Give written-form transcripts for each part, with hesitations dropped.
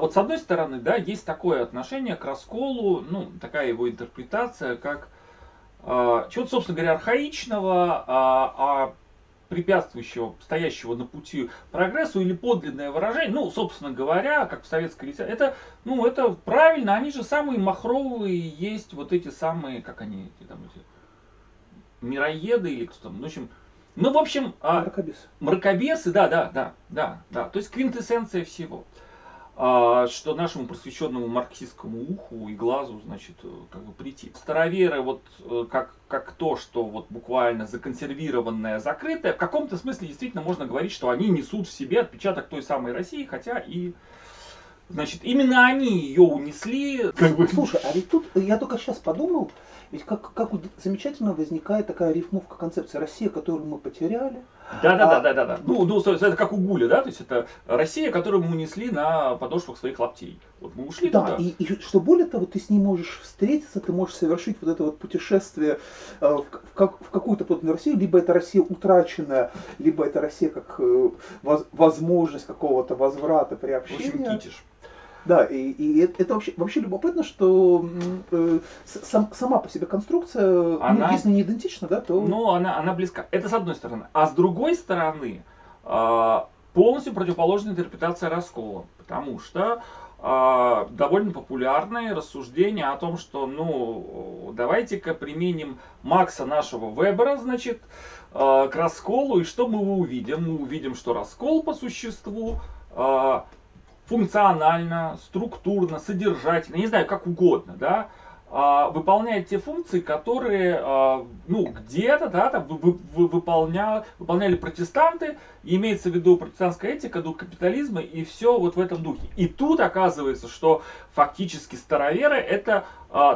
Вот с одной стороны, да, есть такое отношение к расколу, ну, такая его интерпретация, как чего-то, собственно говоря, архаичного, препятствующего, стоящего на пути прогрессу, или подлинное выражение, ну, собственно говоря, как в советской литературе, это, ну, это правильно, они же самые махровые есть, вот эти самые, как они, там, эти, мироеды или кто там, ну, в общем, мракобесы, да, то есть квинтэссенция всего, что нашему просвещенному марксистскому уху и глазу, значит, как бы прийти. Староверы, вот как то, что вот буквально законсервированное, закрытое, в каком-то смысле действительно можно говорить, что они несут в себе отпечаток той самой России, хотя и, значит, именно они ее унесли. Как бы. Слушай, а ведь тут, я только сейчас подумал, ведь как замечательно возникает такая рифмовка концепции Россия, которую мы потеряли. Да. Ну, это как у Гуля, да? То есть это Россия, которую мы унесли на подошвах своих лаптей. Вот мы ушли туда. Да, и что более того, ты с ней можешь встретиться, ты можешь совершить вот это вот путешествие в какую-то подобную Россию. Либо это Россия утраченная, либо это Россия как возможность какого-то возврата, приобщения. В общем, китиш. Да, и это вообще любопытно, что сама по себе конструкция, она, ну, если не идентична, да, то... Ну, она близка. Это с одной стороны. А с другой стороны, полностью противоположная интерпретация раскола. Потому что довольно популярные рассуждения о том, что, ну, давайте-ка применим Макса нашего Вебера, значит, к расколу. И что мы увидим? Мы увидим, что раскол по существу... функционально, структурно, содержательно, не знаю, как угодно, да, выполняет те функции, которые, ну, где-то, да, там выполняли протестанты, имеется в виду протестантская этика, дух капитализма и все вот в этом духе. И тут оказывается, что фактически староверы — это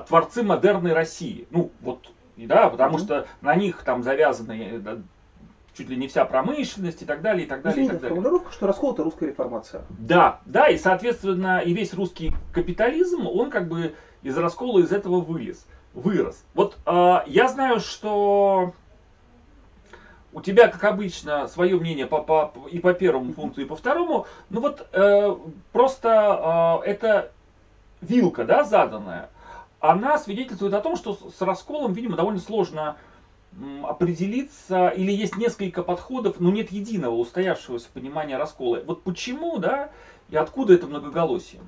творцы модерной России. Ну, вот, да, потому что на них там завязаны... чуть ли не вся промышленность и так далее, и так далее, и так далее. Формулировка, что раскол — это русская реформация. Да, и, соответственно, и весь русский капитализм, он как бы из раскола из этого вырос. Вот я знаю, что у тебя, как обычно, свое мнение и по первому пункту, и по второму, ну вот просто это вилка, да, заданная, она свидетельствует о том, что с расколом, видимо, довольно сложно определиться, или есть несколько подходов, но нет единого устоявшегося понимания раскола. Вот почему, да, и откуда это многоголосие?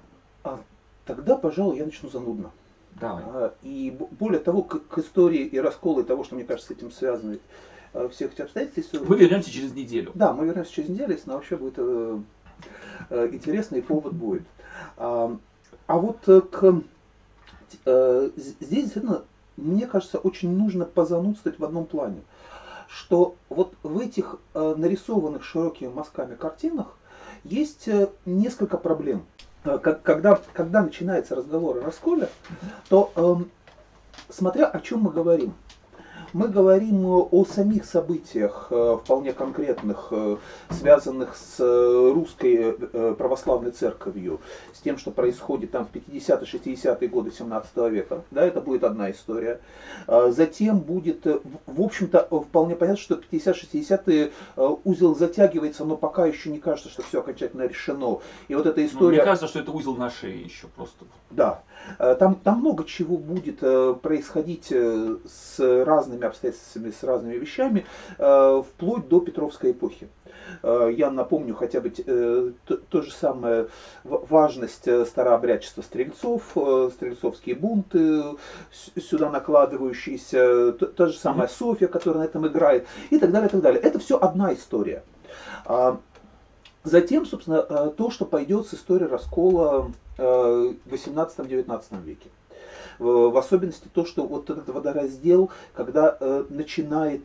Тогда, пожалуй, я начну занудно. Давай. И более того, к истории и раскола, и того, что, мне кажется, с этим связаны все эти обстоятельства. Мы вернемся через неделю. Да, мы вернемся через неделю, если нам вообще будет интересно, и повод будет. А вот здесь действительно... Мне кажется, очень нужно позанудствовать в одном плане, что вот в этих нарисованных широкими мазками картинах есть несколько проблем. Когда начинается разговор о расколе, то, смотря о чем мы говорим о самих событиях, вполне конкретных, связанных с русской православной церковью, с тем, что происходит там в 50-60-е годы 17 века. Да, это будет одна история. Затем будет, в общем-то, вполне понятно, что 50-60-е узел затягивается, но пока еще не кажется, что все окончательно решено. И вот эта история... Мне кажется, что это узел на шее еще просто. Да. Там много чего будет происходить с разными обстоятельствами, с разными вещами, вплоть до Петровской эпохи. Я напомню хотя бы то же самое, важность старообрядчества стрельцов, стрельцовские бунты, сюда накладывающиеся, та же самая Софья, которая на этом играет, и так далее, и так далее. Это все одна история. Затем, собственно, то, что пойдет с историей раскола в 18-19 веке. В особенности то, что вот этот водораздел, когда начинает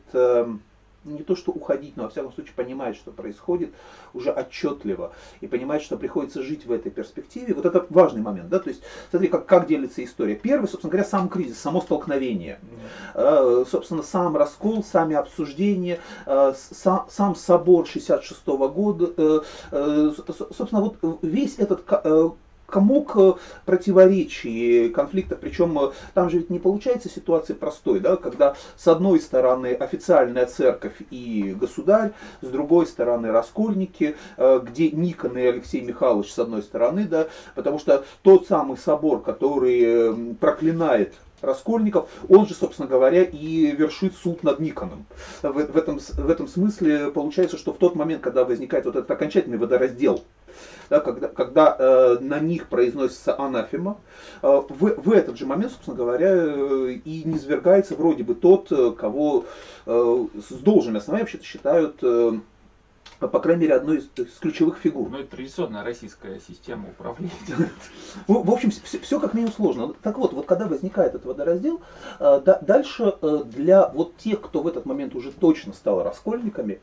не то что уходить, но во всяком случае понимает, что происходит, уже отчетливо, и понимает, что приходится жить в этой перспективе. Вот это важный момент, да, то есть смотри, как делится история. Первый, собственно говоря, сам кризис, само столкновение, собственно, сам раскол, сами обсуждения, сам собор 66-го года, собственно, вот весь этот комок противоречий, конфликтов. Причем там же ведь не получается ситуация простой, да, когда с одной стороны официальная церковь и государь, с другой стороны раскольники, где Никон и Алексей Михайлович с одной стороны, да, потому что тот самый собор, который проклинает раскольников, он же, собственно говоря, и вершит суд над Никоном. В этом смысле получается, что в тот момент, когда возникает вот этот окончательный водораздел, да, когда на них произносится анафема, в этот же момент, собственно говоря, и низвергается вроде бы тот, кого с должными основаниями вообще-то считают, по крайней мере, одной из ключевых фигур. Ну, это традиционная российская система управления. В общем, все как минимум сложно. Так вот, когда возникает этот водораздел, дальше для вот тех, кто в этот момент уже точно стал раскольниками,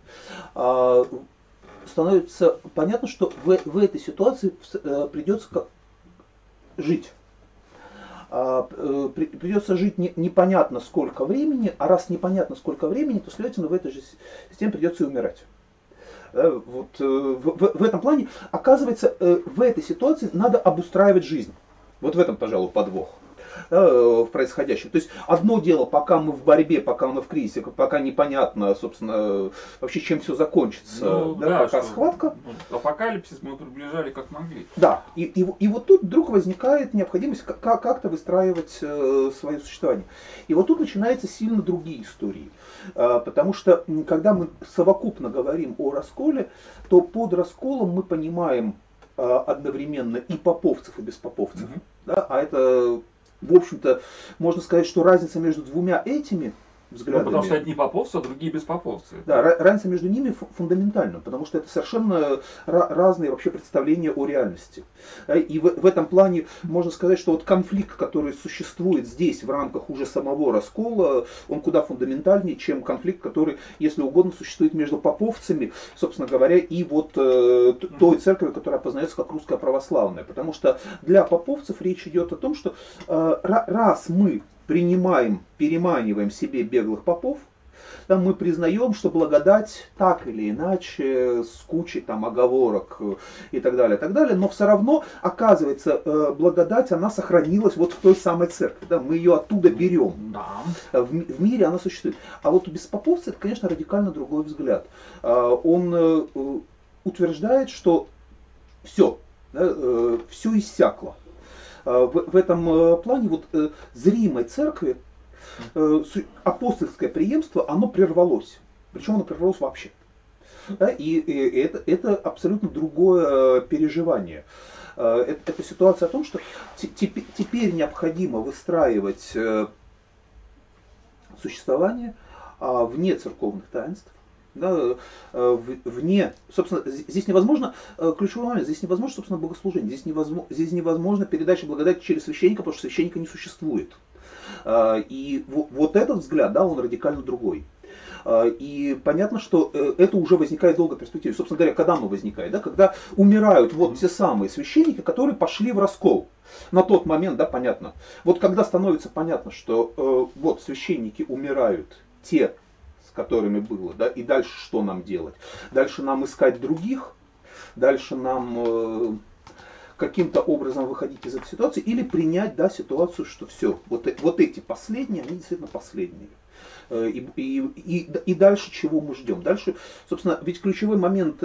становится понятно, что в этой ситуации придется жить. Придется жить непонятно сколько времени, а раз непонятно сколько времени, то, следовательно, в этой же системе придется и умирать. Вот, в этом плане, оказывается, в этой ситуации надо обустраивать жизнь. Вот в этом, пожалуй, подвох в происходящем. То есть одно дело, пока мы в борьбе, пока мы в кризисе, пока непонятно, собственно, вообще чем все закончится, ну, да, пока схватка. Апокалипсис мы приближали как могли. Да, и вот тут вдруг возникает необходимость как-то выстраивать свое существование. И вот тут начинаются сильно другие истории. Потому что когда мы совокупно говорим о расколе, то под расколом мы понимаем одновременно и поповцев, и беспоповцев. Mm-hmm. Да? А это, в общем-то, можно сказать, что разница между двумя этими взглядами... Ну, потому что одни поповцы, а другие беспоповцы. Да, разница между ними фундаментальна, потому что это совершенно разные вообще представления о реальности. И в этом плане можно сказать, что вот конфликт, который существует здесь в рамках уже самого раскола, он куда фундаментальнее, чем конфликт, который, если угодно, существует между поповцами, собственно говоря, и вот той церковью, которая познается как русская православная. Потому что для поповцев речь идет о том, что раз мы принимаем, переманиваем себе беглых попов, да, мы признаем, что благодать так или иначе, с кучей там оговорок и так далее, но все равно, оказывается, благодать, она сохранилась вот в той самой церкви, да, мы ее оттуда берем, да. В мире она существует. А вот у беспоповца это, конечно, радикально другой взгляд. Он утверждает, что все, да, все иссякло. В этом плане вот зримой церкви апостольское преемство, оно прервалось. Причем оно прервалось вообще. Да? И это абсолютно другое переживание. Это ситуация о том, что теперь необходимо выстраивать существование вне церковных таинств. Да, вне, собственно, здесь невозможно, ключевой момент, здесь невозможно, собственно, богослужение, здесь невозможно передача благодати через священника, потому что священника не существует. И вот этот взгляд, да, он радикально другой. И понятно, что это уже возникает в долгой перспективе. Собственно говоря, когда оно возникает, да, когда умирают вот те самые священники, которые пошли в раскол. На тот момент, да, понятно. Вот когда становится понятно, что вот священники умирают, те, которыми было, да, и дальше что нам делать? Дальше нам искать других, дальше нам каким-то образом выходить из этой ситуации или принять, да, ситуацию, что все, вот эти последние, они действительно последние. И дальше чего мы ждем? Дальше, собственно, ведь ключевой момент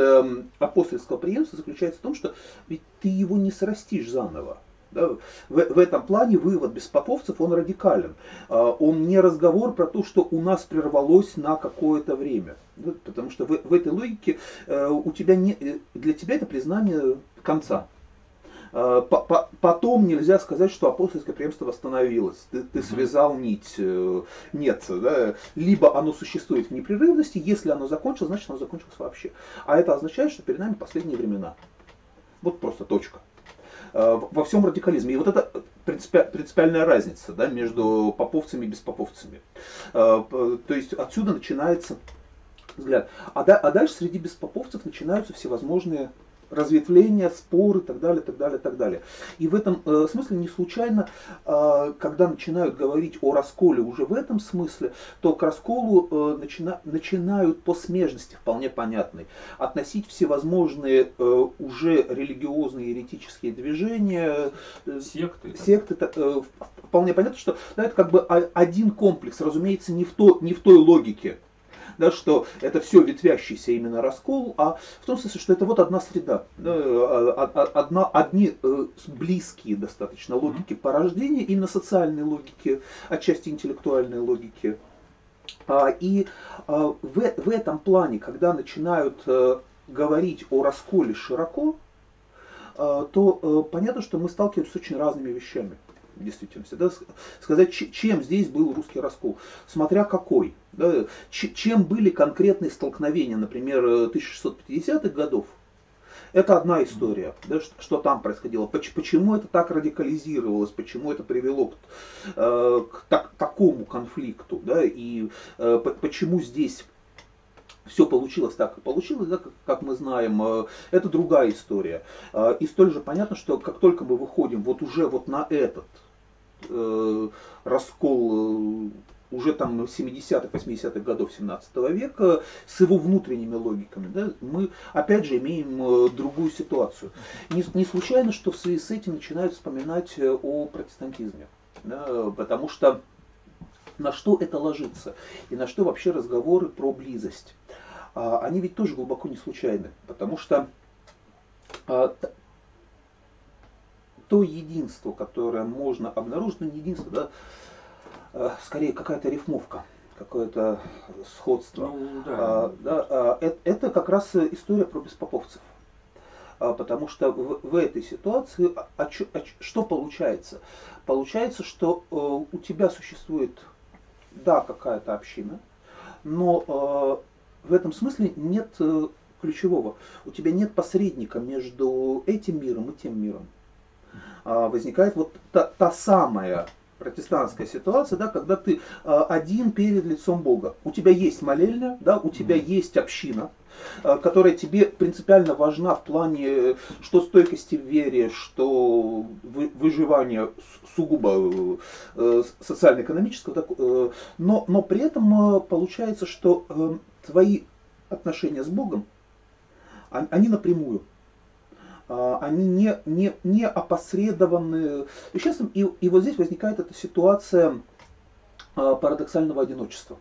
апостольского преемства заключается в том, что ведь ты его не срастишь заново. Да, в этом плане вывод беспоповцев, он радикален. Он не разговор про то, что у нас прервалось на какое-то время. Да, потому что в этой логике у тебя для тебя это признание конца. Потом нельзя сказать, что апостольское преемство восстановилось. Ты связал нить. Нет. Да? Либо оно существует в непрерывности, если оно закончилось, значит оно закончилось вообще. А это означает, что перед нами последние времена. Вот просто точка. Во всем радикализме. И вот это принципиальная разница, да, между поповцами и беспоповцами. То есть отсюда начинается взгляд. А дальше среди беспоповцев начинаются всевозможные разветвления, споры и так далее, так далее, так далее. И в этом смысле не случайно, когда начинают говорить о расколе уже в этом смысле, то к расколу начинают по смежности вполне понятной относить всевозможные уже религиозные еретические движения, секты. Вполне понятно, что да, это как бы один комплекс, разумеется, не в той логике. Да, что это все ветвящийся именно раскол, а в том смысле, что это вот одна среда, одни близкие достаточно логики порождения, именно социальной логики, отчасти интеллектуальной логики. И в этом плане, когда начинают говорить о расколе широко, то понятно, что мы сталкиваемся с очень разными вещами. В действительности, да, сказать, чем здесь был русский раскол, смотря какой, да, чем были конкретные столкновения, например, 1650-х годов, это одна история, да, что там происходило, почему это так радикализировалось, почему это привело к такому конфликту, да, и почему здесь все получилось так, как получилось, да, как мы знаем, это другая история. И столь же понятно, что как только мы выходим вот уже вот на этот раскол уже там 70-х, 80-х годов 17 века с его внутренними логиками, да, мы опять же имеем другую ситуацию. Не случайно, что в связи с этим начинают вспоминать о протестантизме, да, потому что на что это ложится и на что вообще разговоры про близость. Они ведь тоже глубоко не случайны, потому что то единство, которое можно обнаружить, ну не единство, да, скорее какая-то рифмовка, какое-то сходство, ну, да. Это как раз история про беспоповцев. Потому что в этой ситуации что получается? Получается, что у тебя существует, да, какая-то община, но в этом смысле нет ключевого. У тебя нет посредника между этим миром и тем миром. Возникает вот та самая протестантская ситуация, да, когда ты один перед лицом Бога. У тебя есть молельня, да, у тебя есть община, которая тебе принципиально важна в плане что стойкости в вере, что выживания сугубо социально-экономического, да, но при этом получается, что твои отношения с Богом, они напрямую. Они не опосредованы веществом. И вот здесь возникает эта ситуация парадоксального одиночества,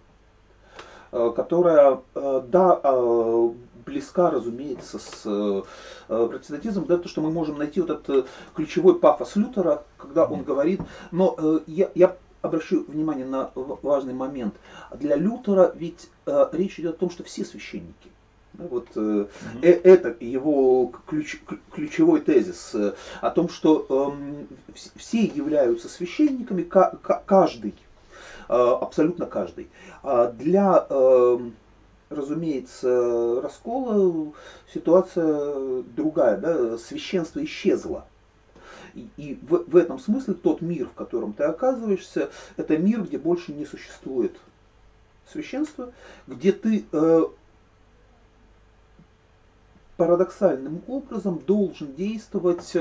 которая, да, близка, разумеется, с протестантизмом, да, то, что мы можем найти вот этот ключевой пафос Лютера, когда он говорит, но я обращу внимание на важный момент. Для Лютера ведь речь идет о том, что все священники. Вот, это его ключевой тезис о том, что все являются священниками, каждый, абсолютно каждый. Для, разумеется, раскола ситуация другая, да? Священство исчезло. И в этом смысле тот мир, в котором ты оказываешься, это мир, где больше не существует священства, где ты парадоксальным образом должен действовать,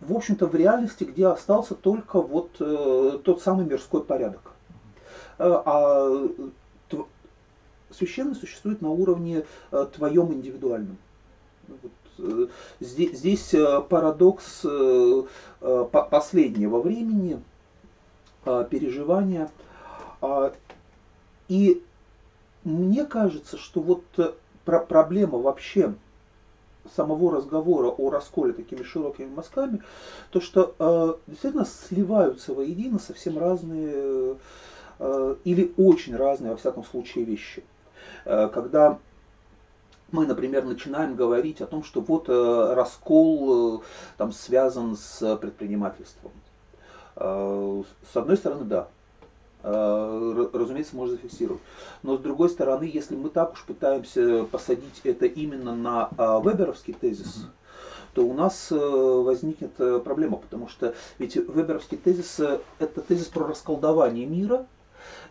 в общем-то, в реальности, где остался только вот тот самый мирской порядок. А священное существует на уровне твоем индивидуальном. Вот, здесь парадокс последнего времени, переживания. И мне кажется, что вот проблема вообще самого разговора о расколе такими широкими мазками, то что действительно сливаются воедино совсем разные или очень разные, во всяком случае, вещи. Когда мы, например, начинаем говорить о том, что вот раскол там связан с предпринимательством. С одной стороны, да. Разумеется, можно зафиксировать. Но с другой стороны, если мы так уж пытаемся посадить это именно на веберовский тезис, то у нас возникнет проблема, потому что ведь веберовский тезис – это тезис про расколдование мира,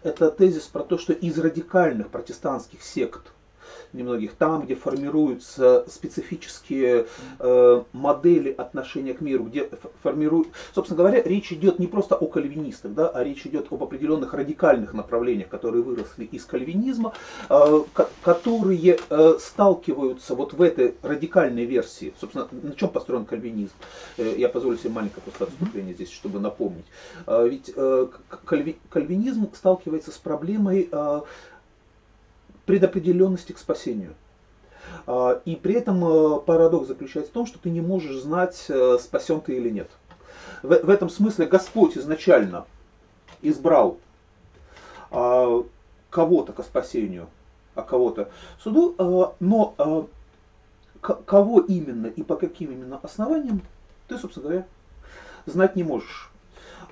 это тезис про то, что из радикальных протестантских сект немногих, там, где формируются специфические модели отношения к миру, где формируют, собственно говоря, речь идет не просто о кальвинистах, да, а речь идет об определенных радикальных направлениях, которые выросли из кальвинизма, которые сталкиваются вот в этой радикальной версии. Собственно, на чем построен кальвинизм? Я позволю себе маленькое просто отступление здесь, чтобы напомнить. Ведь кальвинизм сталкивается с проблемой предопределенности к спасению. И при этом парадокс заключается в том, что ты не можешь знать, спасен ты или нет. В этом смысле Господь изначально избрал кого-то к спасению, а кого-то к суду, но кого именно и по каким именно основаниям ты, собственно говоря, знать не можешь.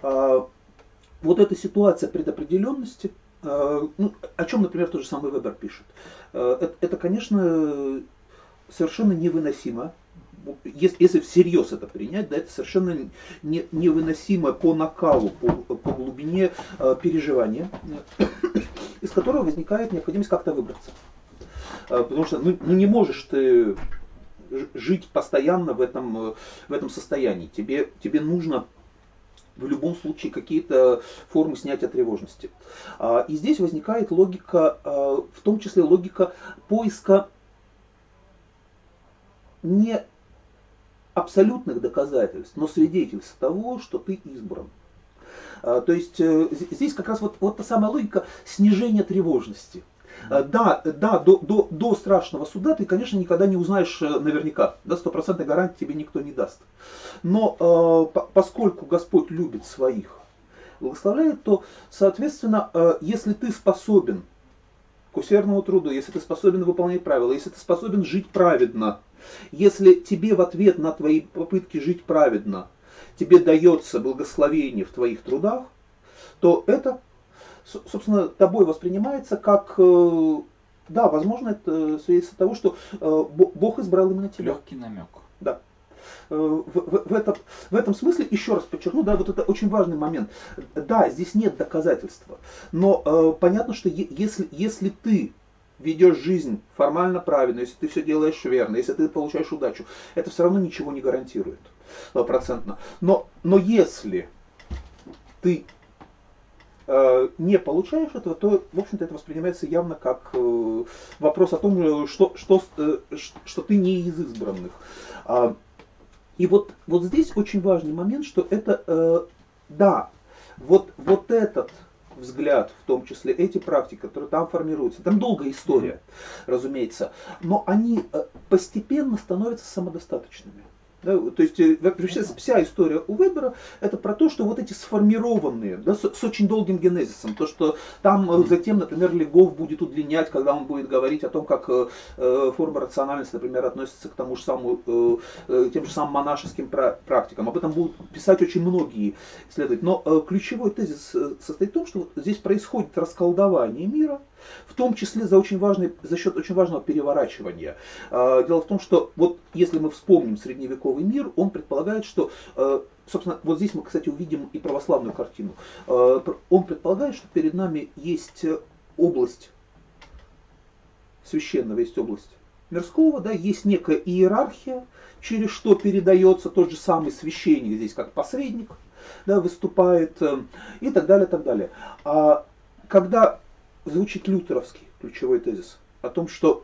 Вот эта ситуация предопределенности, ну, о чем, например, тот же самый Вебер пишет, это, конечно, совершенно невыносимо. Если всерьез это принять, да, это совершенно невыносимо по накалу, по глубине переживания, из которого возникает необходимость как-то выбраться. Потому что ну, не можешь ты жить постоянно в этом состоянии. Тебе нужно в любом случае какие-то формы снятия тревожности. И здесь возникает логика, в том числе логика поиска не абсолютных доказательств, но свидетельств того, что ты избран. То есть здесь как раз вот та самая логика снижения тревожности. Да, до страшного суда ты, конечно, никогда не узнаешь наверняка, да, стопроцентной гарантии тебе никто не даст. Но поскольку Господь любит своих, благословляет, то, соответственно, если ты способен к усердному труду, если ты способен выполнять правила, если ты способен жить праведно, если тебе в ответ на твои попытки жить праведно, тебе дается благословение в твоих трудах, то это, собственно, тобой воспринимается как, да, возможно, это свидетельство того, что Бог избрал именно тебя. Легкий намек. Да. В этом смысле, еще раз подчеркну, да, вот это очень важный момент. Да, здесь нет доказательства, но понятно, что если ты ведешь жизнь формально правильно, если ты все делаешь верно, если ты получаешь удачу, это все равно ничего не гарантирует процентно. Но если ты не получаешь этого, то, в общем-то, это воспринимается явно как вопрос о том, что ты не из избранных. И вот здесь очень важный момент, что это, да, вот этот взгляд, в том числе эти практики, которые там формируются, там долгая история, разумеется, но они постепенно становятся самодостаточными. Да, то есть вообще вся история у Вебера это про то, что вот эти сформированные, да, с очень долгим генезисом, то, что там затем, например, Легов будет удлинять, когда он будет говорить о том, как форма рациональности, например, относится к тому же самому, тем же самым монашеским практикам. Об этом будут писать очень многие исследователи. Но ключевой тезис состоит в том, что здесь происходит расколдование мира, в том числе за счет очень важного переворачивания. Дело в том, что вот если мы вспомним средневековый мир, он предполагает, что, собственно, вот здесь мы, кстати, увидим и православную картину. Он предполагает, что перед нами есть область священного, есть область мирского, да, есть некая иерархия, через что передается тот же самый священник здесь как посредник, да, выступает и так далее, так далее. А когда звучит лютеровский ключевой тезис о том, что...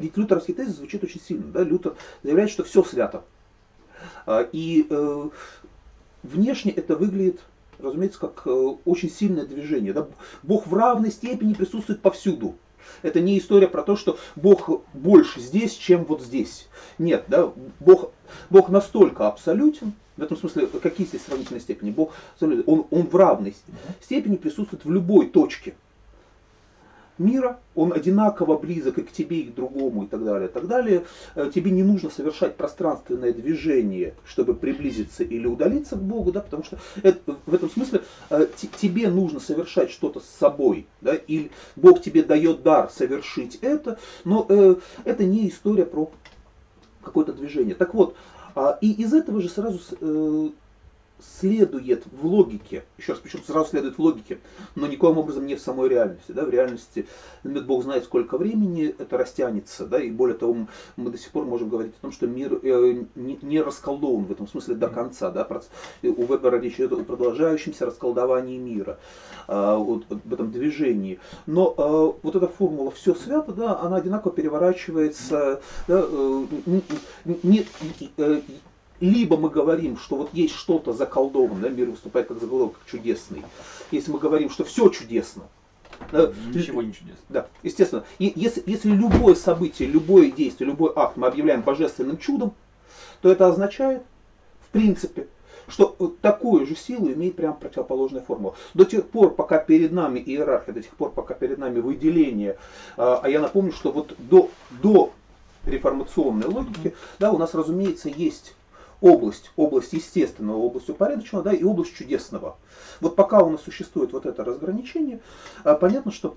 ведь лютеровский тезис звучит очень сильно. Да? Лютер заявляет, что все свято. И внешне это выглядит, разумеется, как очень сильное движение. Да? Бог в равной степени присутствует повсюду. Это не история про то, что Бог больше здесь, чем вот здесь. Нет, да? Бог настолько абсолютен, в этом смысле, какие здесь сравнительные степени? Бог абсолютен, он в равной степени присутствует в любой точке мира, он одинаково близок и к тебе, и к другому, и так далее, и так далее. Тебе не нужно совершать пространственное движение, чтобы приблизиться или удалиться к Богу, да, потому что это, в этом смысле тебе нужно совершать что-то с собой, да, или Бог тебе дает дар совершить это, но это не история про какое-то движение. Так вот, и из этого же сразу следует в логике, еще раз, причем сразу следует в логике, но никоим образом не в самой реальности. Да? В реальности, бог знает сколько времени, это растянется, да? И более того, мы до сих пор можем говорить о том, что мир не расколдован в этом смысле до конца. Да? У Вебера речь идет о продолжающемся расколдовании мира, вот, в этом движении. Но вот эта формула «все свято», да, она одинаково переворачивается, да, либо мы говорим, что вот есть что-то заколдованное, да, мир выступает как заголовок чудесный. Если мы говорим, что все чудесно, ничего не чудесно. Да, естественно. И если любое событие, любое действие, любой акт мы объявляем божественным чудом, то это означает, в принципе, что такую же силу имеет прямо противоположная формула. До тех пор, пока перед нами иерархия, до тех пор, пока перед нами выделение. А я напомню, что вот до реформационной логики, да, у нас, разумеется, есть область естественного, область упорядоченного, да, и область чудесного. Вот пока у нас существует вот это разграничение, понятно, что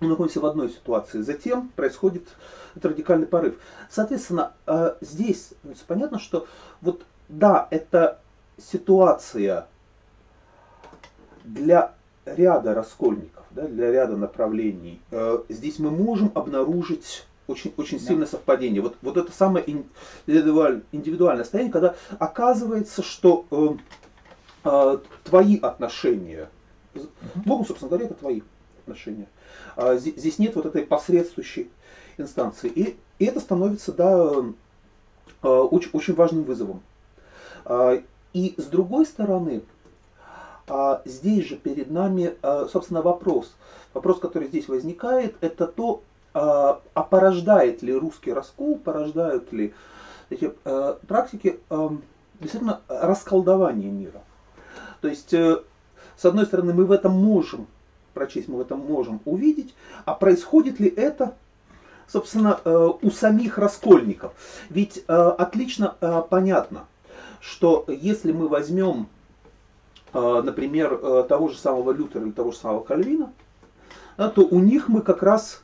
мы находимся в одной ситуации. Затем происходит радикальный порыв. Соответственно, здесь понятно, что вот да, это ситуация для ряда раскольников, да, для ряда направлений. Здесь мы можем обнаружить очень, очень сильное совпадение. Вот это самое индивидуальное состояние, когда оказывается, что твои отношения, Богу, собственно говоря, это твои отношения. Здесь нет вот этой посредствующей инстанции. И это становится, да, очень, очень важным вызовом. И с другой стороны, здесь же перед нами, собственно, вопрос, который здесь возникает, это то, а порождает ли русский раскол, порождают ли эти практики действительно расколдование мира. То есть, с одной стороны, мы в этом можем прочесть, мы в этом можем увидеть, а происходит ли это, собственно, у самих раскольников. Ведь отлично понятно, что если мы возьмем, например, того же самого Лютера или того же самого Кальвина, то у них мы как раз...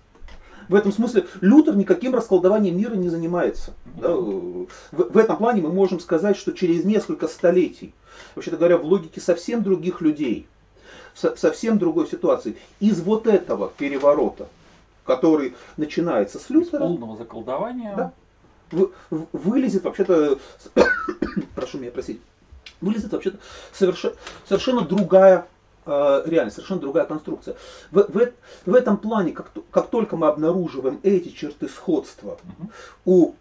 В этом смысле Лютер никаким расколдованием мира не занимается. Да? В этом плане мы можем сказать, что через несколько столетий, вообще-то говоря, в логике совсем других людей, в совсем другой ситуации, из вот этого переворота, который начинается с Лютера, из полного заколдования, да, вылезет вообще-то, прошу меня простить, вылезет вообще-то совершенно другая реальность, совершенно другая конструкция. В этом плане, как только мы обнаруживаем эти черты сходства у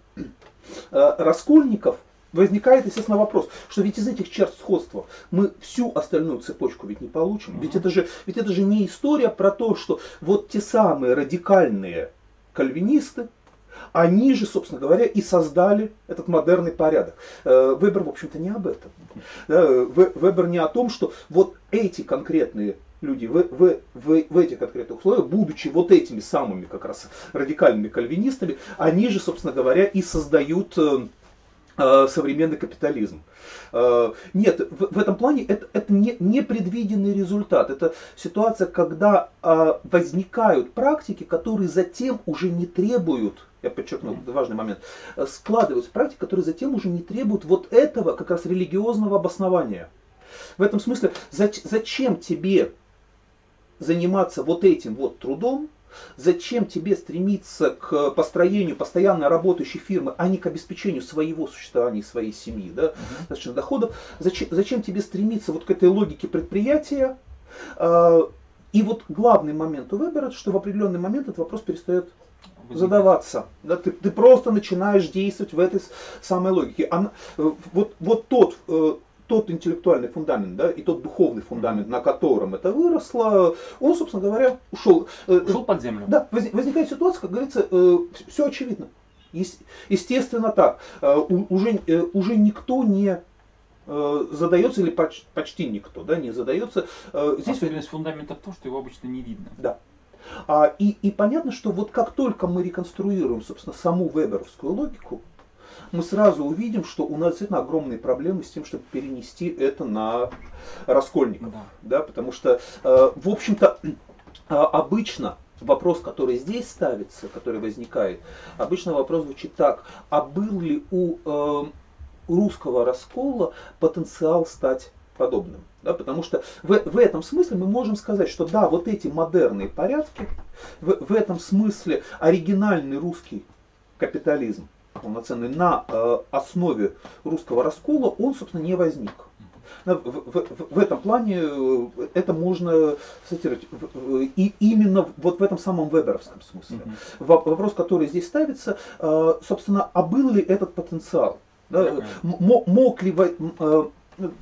раскольников, возникает, естественно, вопрос, что ведь из этих черт сходства мы всю остальную цепочку ведь не получим. Ведь это же не история про то, что вот те самые радикальные кальвинисты, они же, собственно говоря, и создали этот модерный порядок. Вебер, в общем-то, не об этом. Вебер не о том, что вот эти конкретные люди в этих конкретных условиях, будучи вот этими самыми как раз радикальными кальвинистами, они же, собственно говоря, и создают современный капитализм. Нет, в этом плане это непредвиденный результат. Это ситуация, когда возникают практики, которые затем уже не требуют, я подчеркну важный момент, складываются практики, которые затем уже не требуют вот этого как раз религиозного обоснования. В этом смысле, зачем тебе заниматься вот этим вот трудом, зачем тебе стремиться к построению постоянно работающей фирмы, а не к обеспечению своего существования, своей семьи, да, достаточно доходов? Зачем тебе стремиться вот к этой логике предприятия? И вот главный момент у Вебера, что в определенный момент этот вопрос перестает задаваться. Да, ты просто начинаешь действовать в этой самой логике. Вот тот интеллектуальный фундамент, да, и тот духовный фундамент, на котором это выросло, он, собственно говоря, ушел под землю. Да, возникает ситуация, как говорится, все очевидно. Естественно так. Уже никто не задается, или почти никто, да, не задается. Здесь особенность фундамента в том, что его обычно не видно. Да. И понятно, что вот как только мы реконструируем, собственно, саму веберовскую логику, мы сразу увидим, что у нас действительно огромные проблемы с тем, чтобы перенести это на раскольников. Да, потому что, в общем-то, обычно вопрос, который здесь ставится, который возникает, обычно вопрос звучит так: а был ли у у русского раскола потенциал стать подобным. Да, потому что в этом смысле мы можем сказать, что да, вот эти модерные порядки, в этом смысле оригинальный русский капитализм, полноценный, на основе русского раскола, он, собственно, не возник. В этом плане это можно цитировать. И именно вот в этом самом веберовском смысле. Вопрос, который здесь ставится, собственно, а был ли этот потенциал? Да? Мог ли...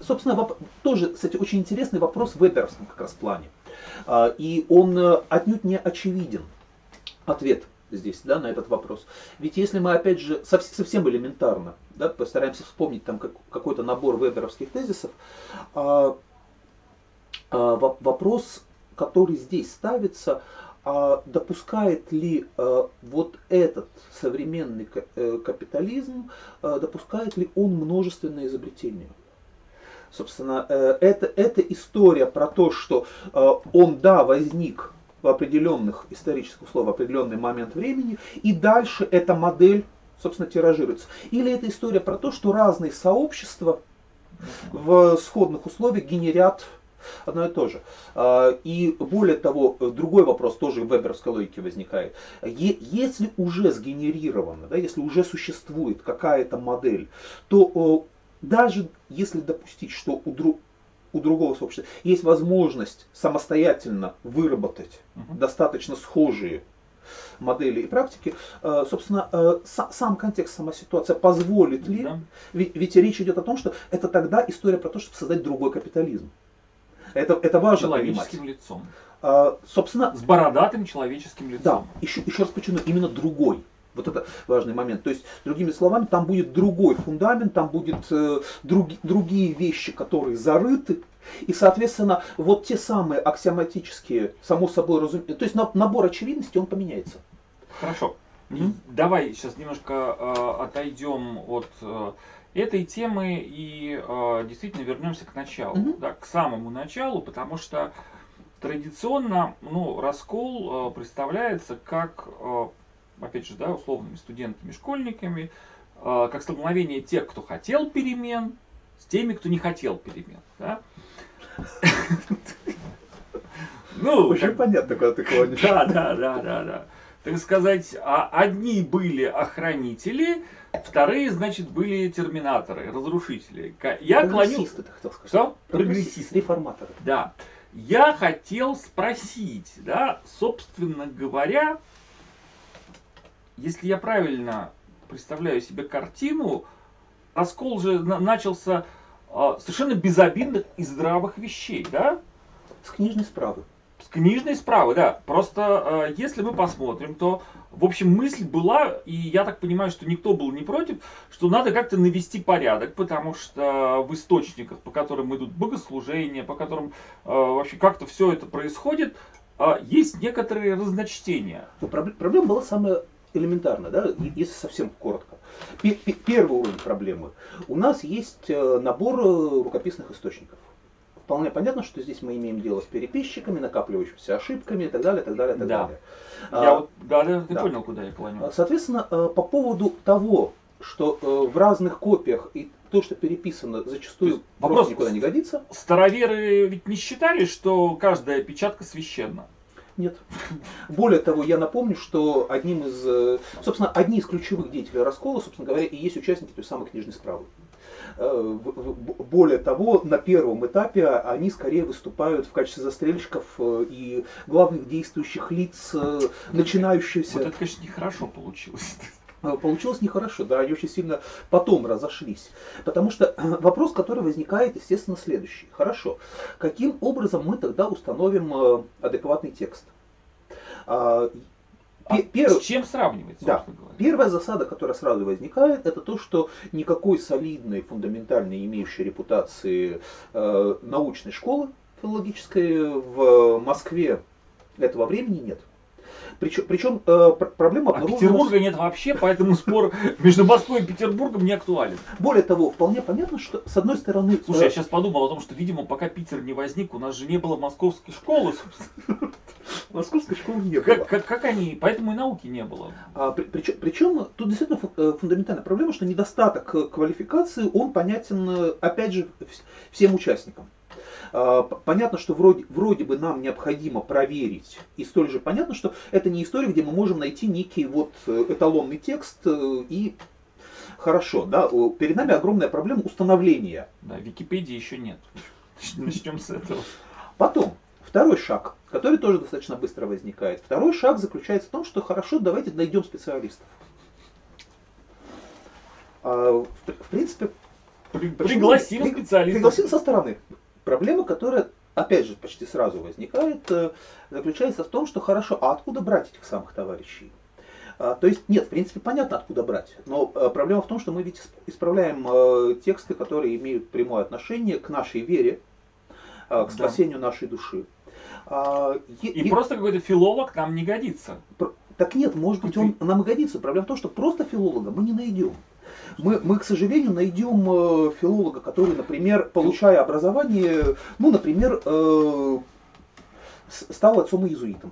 Собственно, тоже, кстати, очень интересный вопрос в веберовском как раз плане. И он отнюдь не очевиден, ответ здесь, да, на этот вопрос. Ведь если мы, опять же, совсем элементарно, да, постараемся вспомнить там какой-то набор веберовских тезисов, вопрос, который здесь ставится, допускает ли вот этот современный капитализм, допускает ли он множественное изобретение? Собственно, это история про то, что он, да, возник в определенных исторических условиях, в определенный момент времени, и дальше эта модель, собственно, тиражируется. Или это история про то, что разные сообщества в сходных условиях генерят одно и то же. И более того, другой вопрос тоже в веберовской логике возникает. Если уже сгенерировано, да, если уже существует какая-то модель, то даже если допустить, что у другого сообщества есть возможность самостоятельно выработать достаточно схожие модели и практики, собственно, сам контекст, сама ситуация позволит ли, ведь речь идет о том, что это тогда история про то, чтобы создать другой капитализм. Это важно понимать. Человеческим лицом. Собственно, с бородатым человеческим лицом. Да, еще раз подчеркну, именно другой. Вот это важный момент. То есть, другими словами, там будет другой фундамент, там будут другие вещи, которые зарыты. И, соответственно, вот те самые аксиоматические, само собой разумеется. То есть, набор очевидностей, он поменяется. Хорошо. Давай сейчас немножко отойдем от этой темы и действительно вернемся к началу. Да, к самому началу, потому что традиционно, ну, раскол представляется как... опять же, да, условными студентами, школьниками, как столкновение тех, кто хотел перемен, с теми, кто не хотел перемен. Очень понятно, когда ты клонишь. Да. Так сказать, одни были охранители, вторые, значит, были терминаторы, разрушители. Я клонюсь... Прогрессисты, ты хотел сказать. Что? Прогрессисты. Реформаторы. Да. Я хотел спросить, да, собственно говоря... Если я правильно представляю себе картину, раскол же начался совершенно безобидных и здравых вещей, да? С книжной справы. С книжной справы, да. Просто если мы посмотрим, то, в общем, мысль была, и я так понимаю, что никто был не против, что надо как-то навести порядок, потому что в источниках, по которым идут богослужения, по которым вообще как-то все это происходит, есть некоторые разночтения. Но проблема была самая... элементарно, да, если совсем коротко. Первый уровень проблемы. У нас есть набор рукописных источников. Вполне понятно, что здесь мы имеем дело с переписчиками, накапливающимися ошибками и так далее, так далее, так далее. Ты понял, куда я клоню. Соответственно, по поводу того, что в разных копиях и то, что переписано, зачастую вопрос никуда не годится. Староверы ведь не считали, что каждая печатка священна? Нет. Более того, я напомню, что одни из ключевых деятелей раскола, собственно говоря, и есть участники той самой книжной справы. Более того, на первом этапе они скорее выступают в качестве застрельщиков и главных действующих лиц, начинающихся... Вот это, конечно, нехорошо получилось. Получилось нехорошо, да, они очень сильно потом разошлись. Потому что вопрос, который возникает, естественно, следующий. Хорошо, каким образом мы тогда установим адекватный текст? С чем сравнивать, собственно говоря? Первая засада, которая сразу возникает, это то, что никакой солидной, фундаментальной, имеющей репутации научной школы филологической в Москве этого времени нет. Причем проблема обнаружена... А Петербурга нет вообще, поэтому спор между Москвой и Петербургом не актуален. Более того, вполне понятно, что с одной стороны... Слушай, я сейчас подумал о том, что, видимо, пока Питер не возник, у нас же не было московской школы. Московской школы не было. Как они? Поэтому и науки не было. Причем тут действительно фундаментальная проблема, что недостаток квалификации, он понятен, опять же, всем участникам. Понятно, что вроде бы нам необходимо проверить, и столь же понятно, что это не история, где мы можем найти некий вот эталонный текст, и хорошо, да, перед нами огромная проблема установления. Да, Википедии еще нет. Начнем с этого. Потом, второй шаг, который тоже достаточно быстро возникает. Второй шаг заключается в том, что хорошо, давайте найдем специалистов. В принципе... Пригласим специалистов. Пригласим со стороны. Проблема, которая, опять же, почти сразу возникает, заключается в том, что хорошо, а откуда брать этих самых товарищей? То есть, нет, в принципе, понятно, откуда брать. Но проблема в том, что мы ведь исправляем тексты, которые имеют прямое отношение к нашей вере, к спасению нашей души. И просто какой-то филолог нам не годится. Так нет, может быть, он нам и годится. Проблема в том, что просто филолога мы не найдем. Мы, к сожалению, найдем филолога, который, например, получая образование, ну, например, стал отцом иезуитом,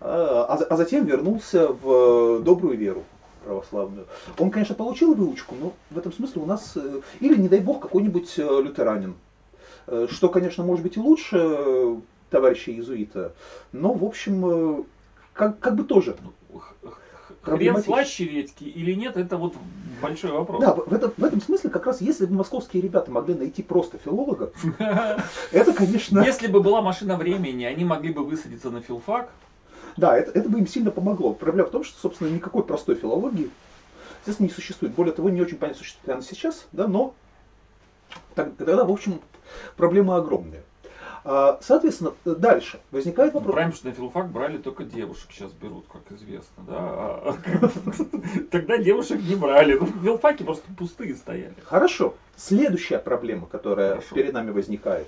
а затем вернулся в добрую веру православную. Он, конечно, получил выучку, но в этом смысле у нас... Или, не дай бог, какой-нибудь лютеранин, что, конечно, может быть и лучше товарища иезуита, но, в общем, как бы тоже... Хрен слаще редьки или нет, это вот большой вопрос. Да, в этом смысле как раз, если бы московские ребята могли найти просто филолога, это, конечно... Если бы была машина времени, они могли бы высадиться на филфак. Да, это бы им сильно помогло. Проблема в том, что, собственно, никакой простой филологии, естественно, не существует. Более того, не очень понятно, существует ли она сейчас, да, но тогда, в общем, проблема огромная. Соответственно, дальше возникает вопрос. Правильно, что на филфак брали только девушек, сейчас берут, как известно, да? Тогда девушек не брали, филфаки просто пустые стояли. Хорошо. Следующая проблема, которая перед нами возникает,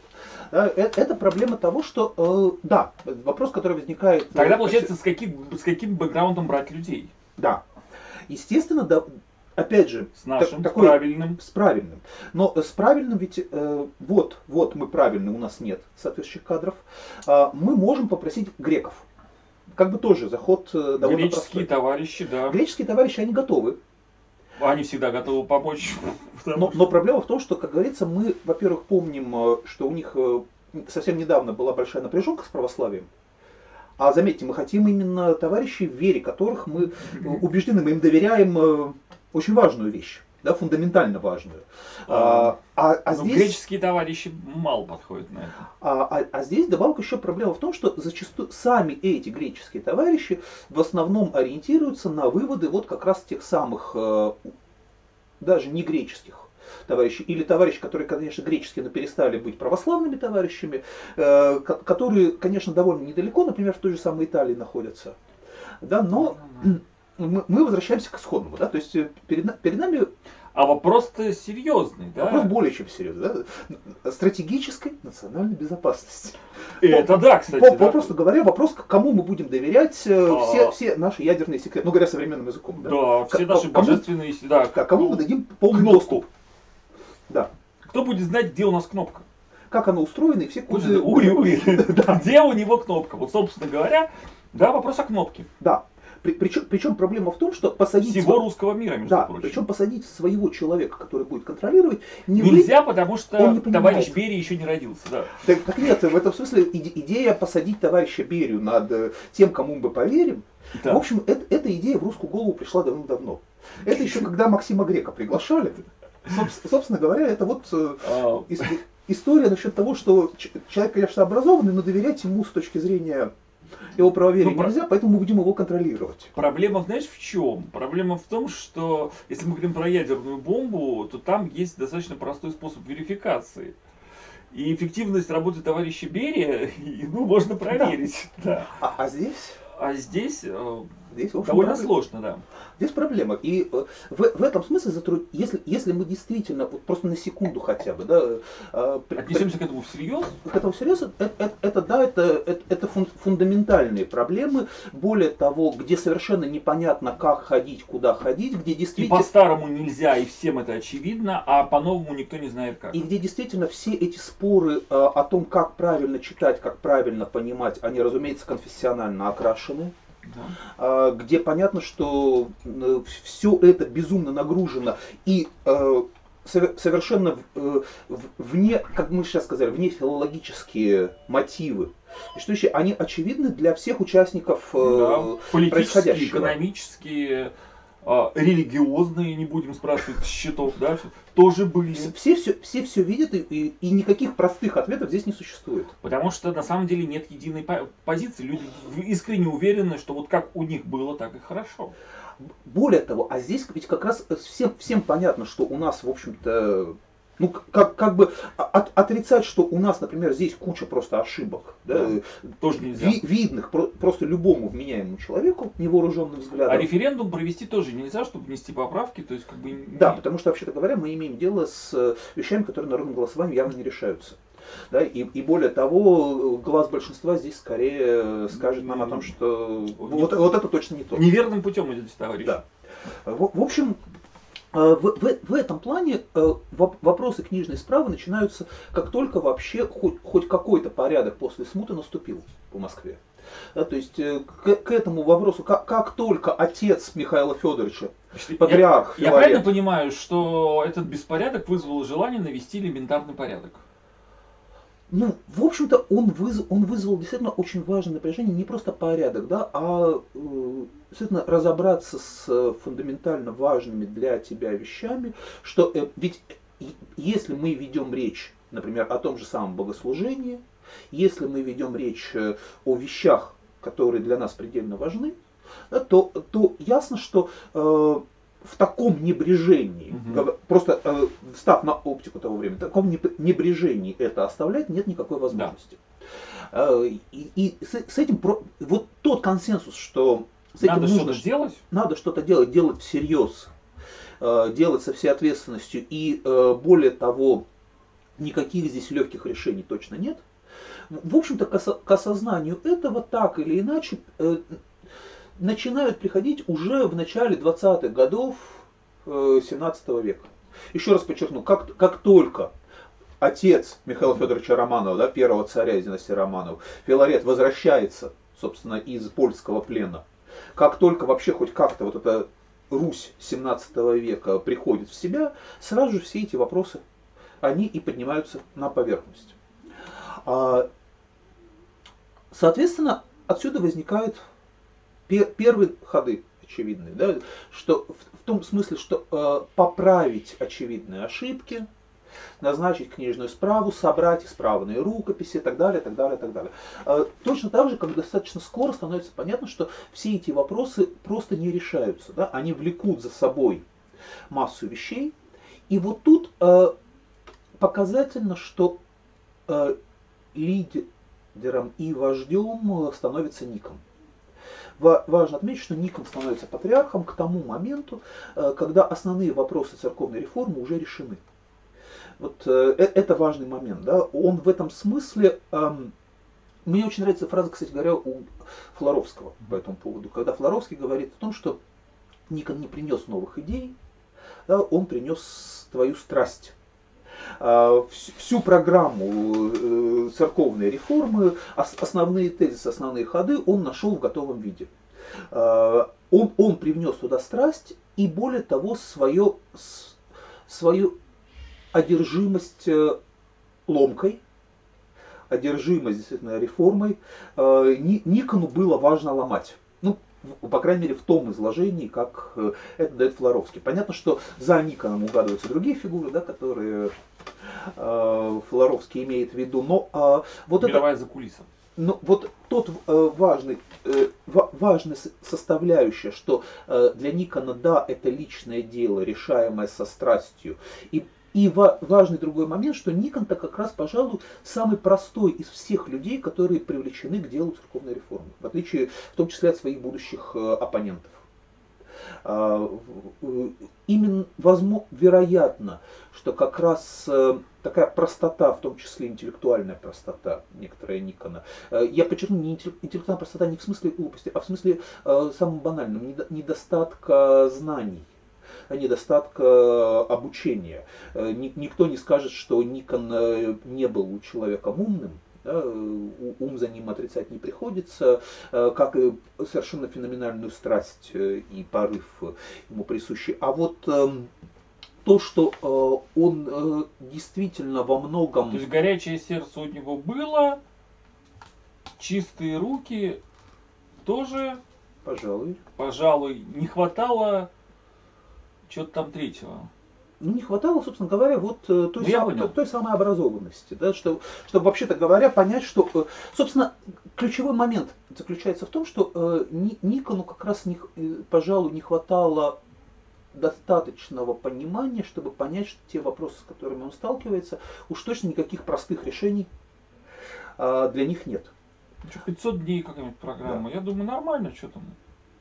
это проблема того, что, да, вопрос, который возникает... Тогда, получается, с каким бэкграундом брать людей? Да. Естественно, да. Опять же, с нашим, такой, с правильным. Но с правильным ведь, вот мы правильны, у нас нет соответствующих кадров. Мы можем попросить греков. Как бы тоже заход довольно простой. Товарищи, да. Греческие товарищи, они готовы. Они всегда готовы помочь. Но проблема в том, что, как говорится, мы, во-первых, помним, что у них совсем недавно была большая напряженка с православием. А заметьте, мы хотим именно товарищей, в вере которых мы убеждены, мы им доверяем... Очень важную вещь, да, фундаментально важную. Здесь... Греческие товарищи мало подходят на это. Здесь добавка еще проблема в том, что зачастую сами эти греческие товарищи в основном ориентируются на выводы вот как раз тех самых, даже не греческих товарищей, или товарищей, которые, конечно, греческие, но перестали быть православными товарищами, которые, конечно, довольно недалеко, например, в той же самой Италии находятся, да, но... Мы возвращаемся к исходному, да, то есть перед нами... А вопрос-то серьезный, да? Вопрос более чем серьезный, да? Стратегической национальной безопасности. Это да, кстати. Просто говоря, вопрос, кому мы будем доверять все наши ядерные секреты, ну, говоря современным языком. Да, все наши божественные... Кому мы дадим полный доступ. Да. Кто будет знать, где у нас кнопка? Как она устроена и все кузы... Где у него кнопка? Вот, собственно говоря, да, вопрос о кнопке. Да. Причем проблема в том, что посадить... Всего русского мира, между прочим. Причем посадить своего человека, который будет контролировать... Нельзя, потому что товарищ Берия еще не родился. Да. Так нет, в этом смысле идея посадить товарища Берию над тем, кому мы поверим, да. В общем, эта идея в русскую голову пришла давным-давно. Это еще когда Максима Грека приглашали. Собственно говоря, это вот... История насчет того, что человек, конечно, образованный, но доверять ему с точки зрения... Его проверить нельзя, поэтому мы будем его контролировать. Проблема, знаешь, в чем? Проблема в том, что если мы говорим про ядерную бомбу, то там есть достаточно простой способ верификации. И эффективность работы товарища Берия, ну, можно проверить. Да. Да. А здесь? А здесь Здесь, в общем, довольно сложно, да. Здесь проблема. И в этом смысле, если мы действительно, вот просто на секунду хотя бы, да, отнесемся к этому всерьез? К этому всерьез, это фундаментальные проблемы. Более того, где совершенно непонятно, как ходить, куда ходить, где действительно... И по-старому нельзя, и всем это очевидно, а по-новому никто не знает как. И где действительно все эти споры о том, как правильно читать, как правильно понимать, они, разумеется, конфессионально окрашены. Да. Где понятно, что все это безумно нагружено и совершенно вне, как мы сейчас сказали, вне филологические мотивы. И что еще, они очевидны для всех участников происходящего. Экономические, религиозные, не будем спрашивать счетов, да, тоже были. Все видят, и никаких простых ответов здесь не существует. Потому что на самом деле нет единой позиции. Люди искренне уверены, что вот как у них было, так и хорошо. Более того, а здесь ведь как раз всем понятно, что у нас, в общем-то, ну, как бы отрицать, что у нас, например, здесь куча просто ошибок, да, тоже нельзя. Видных просто любому вменяемому человеку, невооруженным взглядом. А референдум провести тоже нельзя, чтобы внести поправки, то есть как бы... Да, потому что, вообще-то говоря, мы имеем дело с вещами, которые народным голосованием явно не решаются. Да, и более того, глаз большинства здесь скорее скажет нам о том, что вот это точно не то. Неверным путем идет, товарищ. Да. В общем... В этом плане вопросы книжной справы начинаются, как только вообще хоть какой-то порядок после смуты наступил по Москве. Да, то есть к этому вопросу, как только отец Михаила Федоровича, патриарх Филарет... Я правильно понимаю, что этот беспорядок вызвал желание навести элементарный порядок? Ну, в общем-то, он вызвал действительно очень важное напряжение, не просто порядок, да, а действительно разобраться с фундаментально важными для тебя вещами, что ведь если мы ведем речь, например, о том же самом богослужении, если мы ведем речь о вещах, которые для нас предельно важны, да, то ясно, что... в таком небрежении, просто встав на оптику того времени, в таком небрежении это оставлять нет никакой возможности. Да. И с этим, вот тот консенсус, что с этим надо что-то делать, надо что-то делать всерьез, делать со всей ответственностью, и более того, никаких здесь легких решений точно нет. В общем-то, к осознанию этого так или иначе... начинают приходить уже в начале 20-х годов 17 века. Еще раз подчеркну, как только отец Михаила Федоровича Романова, да, первого царя из династии Романовых, Филарет, возвращается, собственно, из польского плена, как только вообще хоть как-то вот эта Русь 17 века приходит в себя, сразу же все эти вопросы, они и поднимаются на поверхность. Соответственно, отсюда возникает первые ходы очевидные, да, что в том смысле, что поправить очевидные ошибки, назначить книжную справу, собрать исправные рукописи и так далее, так далее, так далее. Точно так же, как достаточно скоро становится понятно, что все эти вопросы просто не решаются, да, они влекут за собой массу вещей. И вот тут показательно, что лидером и вождем становится Никон. Важно отметить, что Никон становится патриархом к тому моменту, когда основные вопросы церковной реформы уже решены. Вот это важный момент. Да? Он в этом смысле... Мне очень нравится фраза, кстати говоря, у Флоровского по этому поводу, когда Флоровский говорит о том, что Никон не принес новых идей, да? Он принес твою страсть. Всю программу церковной реформы, основные тезисы, основные ходы он нашел в готовом виде. Он привнес туда страсть и, более того, свою одержимость ломкой, одержимость действительно реформой. Никону было важно ломать. Ну, по крайней мере, в том изложении, как это дает Флоровский. Понятно, что за Никоном угадываются другие фигуры, да, которые Флоровский имеет в виду. Но вот мировая закулиса. Но вот тот важная составляющая, что для Никона, да, это личное дело, решаемое со страстью, и И важный другой момент, что Никон-то как раз, пожалуй, самый простой из всех людей, которые привлечены к делу церковной реформы, в отличие в том числе от своих будущих оппонентов. Именно, вероятно, что как раз такая простота, в том числе интеллектуальная простота некоторая Никона, я подчеркну, не интеллектуальная простота не в смысле глупости, а в смысле самым банальным, недостатка знаний, недостатка обучения. Никто не скажет, что Никон не был человеком умным. Да, ум за ним отрицать не приходится, как и совершенно феноменальную страсть и порыв ему присущи. А вот то, что он действительно во многом... То есть горячее сердце у него было, чистые руки тоже... Пожалуй. Пожалуй. Не хватало чего-то там третьего. Ну, не хватало, собственно говоря, вот той самой образованности, да, чтобы, вообще-то говоря, понять, что, собственно, ключевой момент заключается в том, что Никону как раз, пожалуй, не хватало достаточного понимания, чтобы понять, что те вопросы, с которыми он сталкивается, уж точно никаких простых решений для них нет. 500 дней какая-нибудь программа, да. Я думаю, нормально, что там.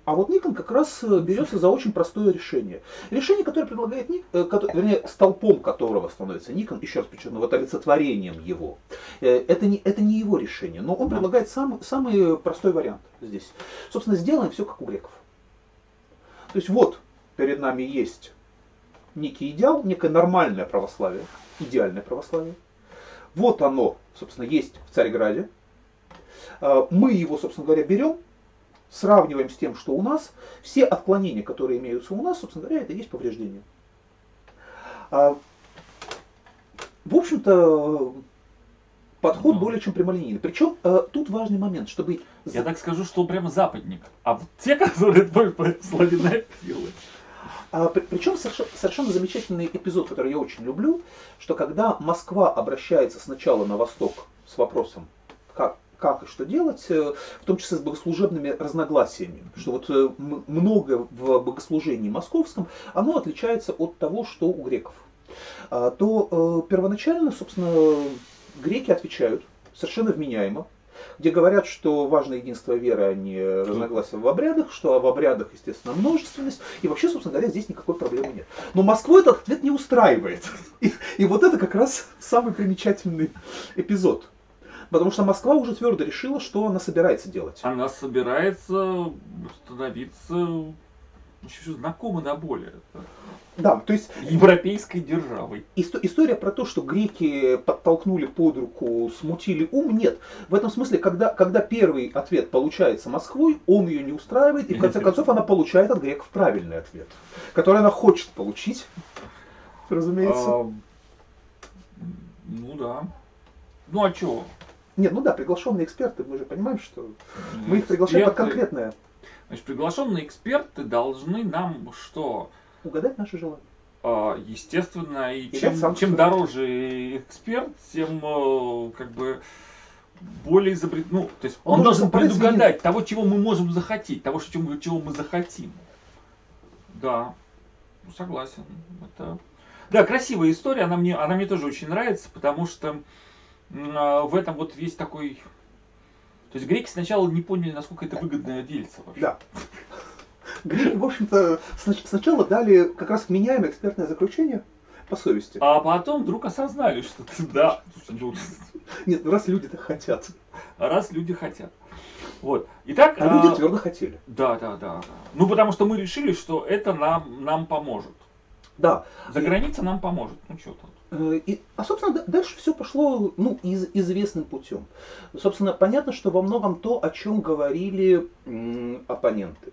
А вот Никон как раз берется за очень простое решение. Решение, которое предлагает Никон, вернее, столпом которого становится Никон, еще раз подчеркну, вот олицетворением его. Это не его решение, но он предлагает самый простой вариант здесь. Собственно, сделаем все как у греков. То есть вот перед нами есть некий идеал, некое нормальное православие, идеальное православие. Вот оно, собственно, есть в Царьграде. Мы его, собственно говоря, берем. Сравниваем с тем, что у нас, все отклонения, которые имеются у нас, собственно говоря, это и есть повреждения. В общем-то, подход более чем прямолинейный. Причем тут важный момент, чтобы... Я так скажу, что он прямо западник. А вот те, которые славянофилы. Причем совершенно замечательный эпизод, который я очень люблю, что когда Москва обращается сначала на восток с вопросом, как и что делать, в том числе с богослужебными разногласиями. Что вот многое в богослужении московском, оно отличается от того, что у греков. То первоначально, собственно, греки отвечают совершенно вменяемо, где говорят, что важно единство веры, а не разногласия в обрядах, что в обрядах, естественно, множественность. И вообще, собственно говоря, здесь никакой проблемы нет. Но Москву этот ответ не устраивает. И вот это как раз самый примечательный эпизод. Потому что Москва уже твердо решила, что она собирается делать. Она собирается становиться еще знакомой на более. Да, то есть... Европейской державой. История про то, что греки подтолкнули под руку, смутили ум, нет. В этом смысле, когда первый ответ получается Москвой, он ее не устраивает, и в конце концов она получает от греков правильный ответ, который она хочет получить, разумеется. Ну да. Ну а чего? Нет, ну да, приглашенные эксперты, мы же понимаем, что мы их приглашаем под конкретное. Значит, приглашенные эксперты должны нам что? Угадать наши желания. Естественно, и чем дороже эксперт, тем как бы более изобретательный. Ну, то есть он должен предугадать того, чего мы можем захотеть, того, чего мы захотим. Да, согласен. Это... Да, красивая история, она мне тоже очень нравится, потому что... В этом вот весь такой... То есть греки сначала не поняли, насколько это выгодное дельце вообще. Да. Греки, в общем-то, сначала дали как раз вменяемое экспертное заключение по совести. А потом вдруг осознали, что да. Нет, ну раз люди так хотят. Раз люди хотят. Вот. Итак, а люди твердо хотели. Да. Ну потому что мы решили, что это нам поможет. Да. За граница нам поможет. Ну что там. Собственно, дальше все пошло известным путем. Собственно, понятно, что во многом то, о чем говорили оппоненты.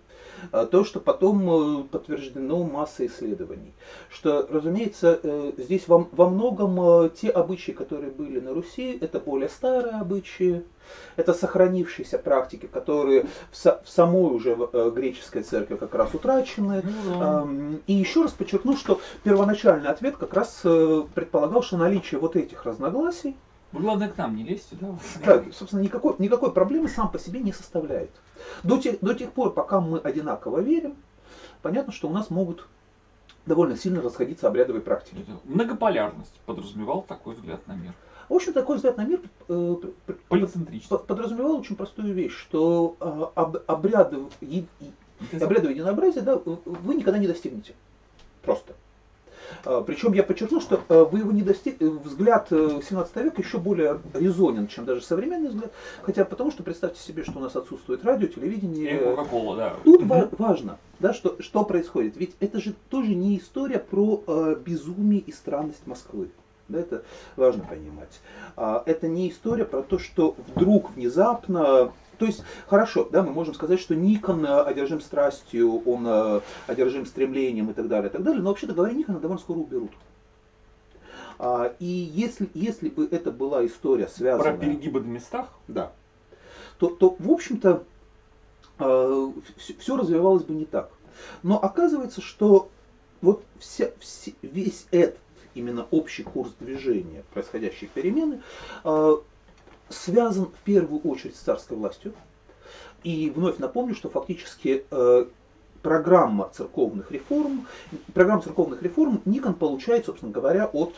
То, что потом подтверждено массой исследований. Что, разумеется, здесь во многом те обычаи, которые были на Руси, это более старые обычаи, это сохранившиеся практики, которые в самой уже греческой церкви как раз утрачены. И еще раз подчеркну, что первоначальный ответ как раз предполагал, что наличие вот этих разногласий... Вы, главное, к нам не лезьте, да? Да, собственно, никакой проблемы сам по себе не составляет. До тех пор, пока мы одинаково верим, понятно, что у нас могут довольно сильно расходиться обрядовой практики. Многополярность подразумевал такой взгляд на мир. В общем, такой взгляд на мир подразумевал очень простую вещь, что обрядовое единообразие, да, вы никогда не достигнете. Просто. Причем я подчеркнул, что вы его не достигнете. Взгляд 17 века еще более резонен, чем даже современный взгляд. Хотя потому, что представьте себе, что у нас отсутствует радио, телевидение. И Кока-Кола, да. Тут важно, да, что происходит. Ведь это же тоже не история про безумие и странность Москвы. Да, это важно понимать. Это не история про то, что вдруг, внезапно... То есть, хорошо, да, мы можем сказать, что Никон одержим страстью, он одержим стремлением и так далее, но вообще-то говоря, Никона довольно скоро уберут. И если бы это была история связана... Про перегибы на местах? Да. То в общем-то, все развивалось бы не так. Но оказывается, что вот весь этот именно общий курс движения, происходящие перемены, связан в первую очередь с царской властью. И вновь напомню, что фактически программа церковных реформ Никон получает, собственно говоря, от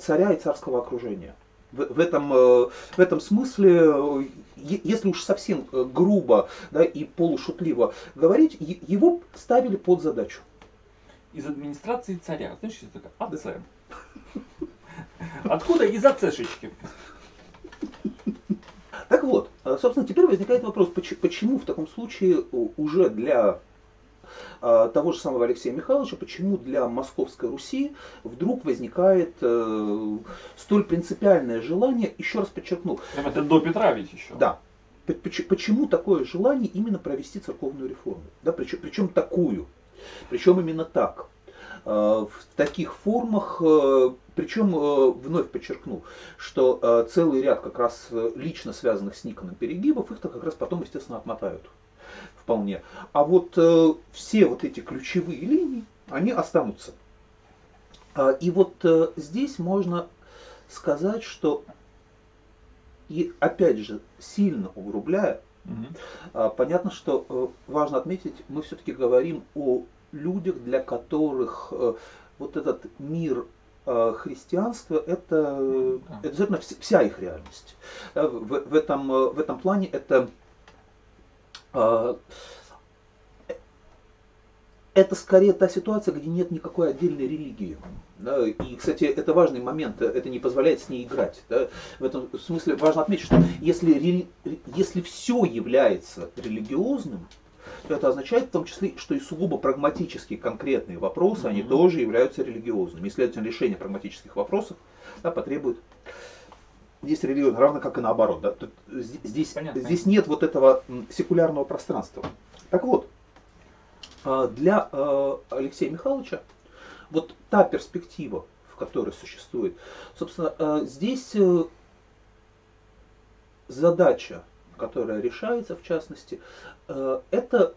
царя и царского окружения. В этом смысле, если уж совсем грубо, да, и полушутливо говорить, его ставили под задачу. Из администрации царя. Знаешь, что такое? Отце. Откуда из отцешечки? Так вот, собственно, теперь возникает вопрос, почему в таком случае уже для того же самого Алексея Михайловича, почему для Московской Руси вдруг возникает столь принципиальное желание, еще раз подчеркну. Это до Петра ведь еще. Да. Почему такое желание именно провести церковную реформу? Да, причем такую. Причем именно так, в таких формах, причем вновь подчеркну, что целый ряд как раз лично связанных с Никоном перегибов, их-то как раз потом, естественно, отмотают вполне. А вот все вот эти ключевые линии, они останутся. И вот здесь можно сказать, что, и опять же, сильно угрубляя, понятно, что важно отметить, мы все-таки говорим о людях, для которых вот этот мир христианства – это обязательно вся их реальность. В этом плане это скорее та ситуация, где нет никакой отдельной религии. Да, и, кстати, это важный момент, это не позволяет с ней играть. Да. В этом смысле важно отметить, что если все является религиозным, то это означает в том числе, что и сугубо прагматические конкретные вопросы, они тоже являются религиозными. И, следовательно, решение прагматических вопросов, да, потребует здесь религиозно, равно как и наоборот. Да. Здесь нет вот этого секулярного пространства. Так вот, для Алексея Михайловича вот та перспектива, в которой существует, собственно, здесь задача, которая решается, в частности, это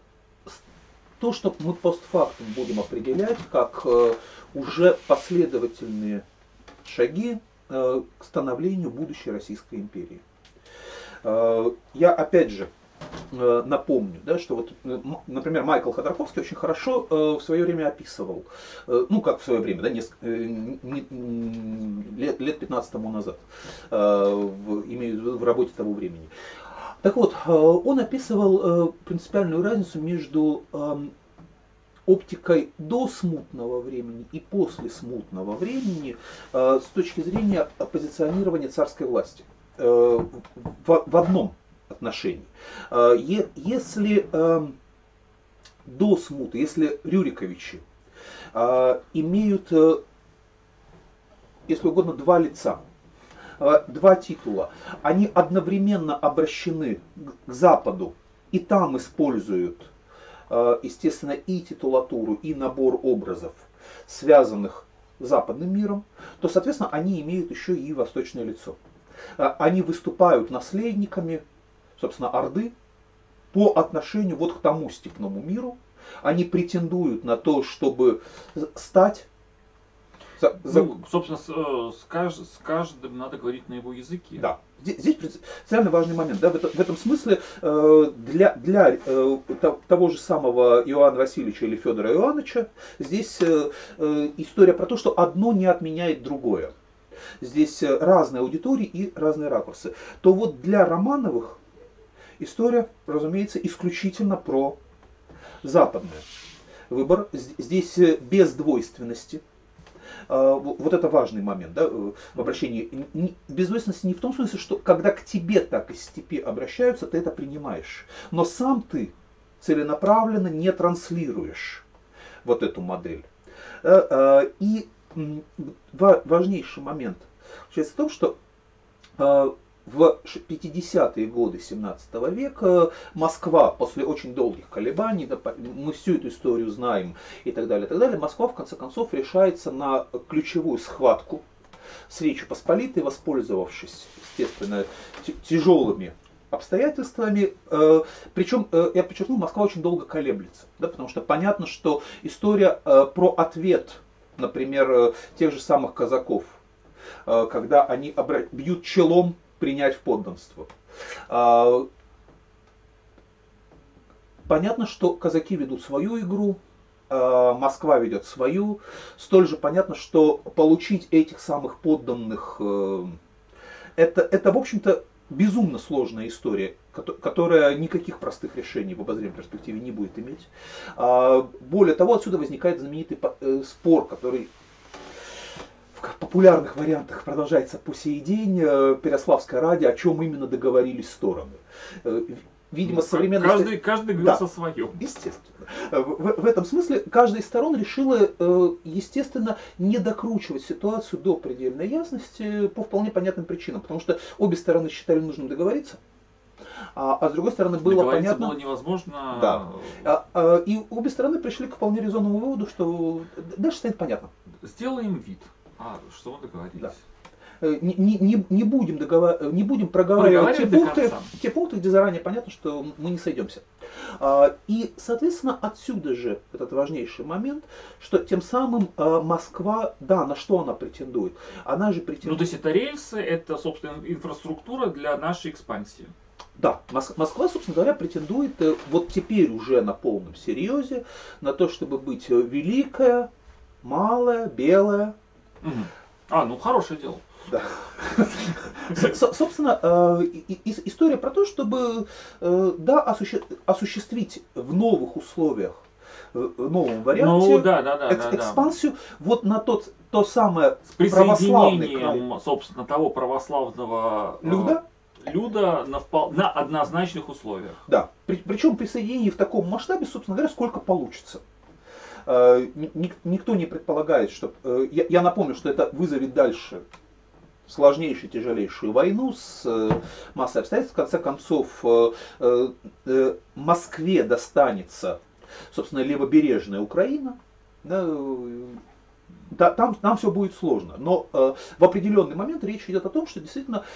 то, что мы постфактум будем определять как уже последовательные шаги к становлению будущей Российской империи. Я опять же напомню, да, что вот, например, Майкл Ходорковский очень хорошо в свое время описывал, ну как в свое время, да, лет 15 тому назад, в работе того времени. Так вот, он описывал принципиальную разницу между оптикой до смутного времени и после смутного времени с точки зрения позиционирования царской власти в одном отношений. Если до смуты, если Рюриковичи имеют, если угодно, два лица, два титула, они одновременно обращены к Западу и там используют, естественно, и титулатуру, и набор образов, связанных с западным миром, то, соответственно, они имеют еще и восточное лицо. Они выступают наследниками, собственно, Орды по отношению вот к тому степному миру. Они претендуют на то, чтобы стать Ну, собственно, с каждым надо говорить на его языке. Да. Здесь принципиально важный момент. Да, в этом смысле для того же самого Иоанна Васильевича или Федора Иоанновича здесь история про то, что одно не отменяет другое. Здесь разные аудитории и разные ракурсы. То вот для Романовых история, разумеется, исключительно про западное. Выбор здесь без двойственности. Вот это важный момент, да, в обращении. Безвестность не в том смысле, что когда к тебе так из степи обращаются, ты это принимаешь. Но сам ты целенаправленно не транслируешь вот эту модель. И важнейший момент в том, что в 50-е годы 17 века Москва после очень долгих колебаний, мы всю эту историю знаем и так далее, Москва в конце концов решается на ключевую схватку с Речью Посполитой, воспользовавшись, естественно, тяжелыми обстоятельствами. Причем, я подчеркну, Москва очень долго колеблется, да, потому что понятно, что история про ответ, например, тех же самых казаков, когда они бьют челом принять в подданство. Понятно, что казаки ведут свою игру, Москва ведет свою. Столь же понятно, что получить этих самых подданных, это в общем-то, безумно сложная история, которая никаких простых решений в обозримой перспективе не будет иметь. Более того, отсюда возникает знаменитый спор, который в популярных вариантах продолжается по сей день, Переяславская ради, о чем именно договорились стороны. Видимо, современные... Каждый говорил о своем. Естественно. В этом смысле каждая из сторон решила, естественно, не докручивать ситуацию до предельной ясности по вполне понятным причинам. Потому что обе стороны считали нужным договориться. А с другой стороны было понятно, было невозможно. Да. И обе стороны пришли к вполне резонному выводу, что дальше станет понятно. Сделаем вид. Что мы договорились? Да. Не будем проговаривать те пункты, где заранее понятно, что мы не сойдемся. И, соответственно, отсюда же этот важнейший момент, что тем самым Москва, да, на что она претендует? Она же претендует... Ну, то есть это рельсы, это, собственно, инфраструктура для нашей экспансии. Да, Москва, собственно говоря, претендует вот теперь уже на полном серьезе на то, чтобы быть великая, малая, белая. Ну хорошее дело. Да. Собственно, история про то, чтобы да, осуществить в новых условиях, в новом варианте, ну, экспансию вот на то самое присоединение, собственно, того православного люда на однозначных условиях. Да. Причем присоединение в таком масштабе, собственно говоря, сколько получится. Никто не предполагает, что... Я напомню, что это вызовет дальше сложнейшую, тяжелейшую войну с массой обстоятельств. В конце концов, Москве достанется, собственно, левобережная Украина. Да, там все будет сложно. Но в определенный момент речь идет о том, что действительно...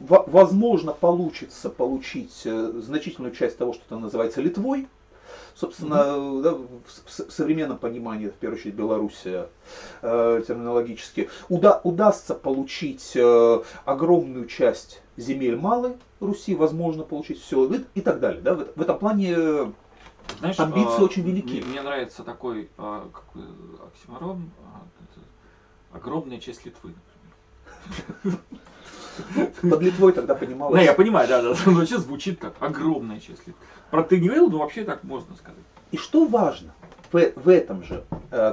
возможно, получится получить значительную часть того, что там называется Литвой. Собственно, да, в современном понимании, в первую очередь, Белоруссия терминологически, удастся получить огромную часть земель Малой Руси, возможно, получить все и так далее. Да? В этом плане, знаешь, амбиции очень велики. Мне нравится такой оксиморон, огромная часть Литвы, например. Под Литвой тогда понималось. Да, я понимаю, да. Но сейчас звучит как огромная часть Литвы. Про Тыгвилл, ну вообще так можно сказать. И что важно в этом же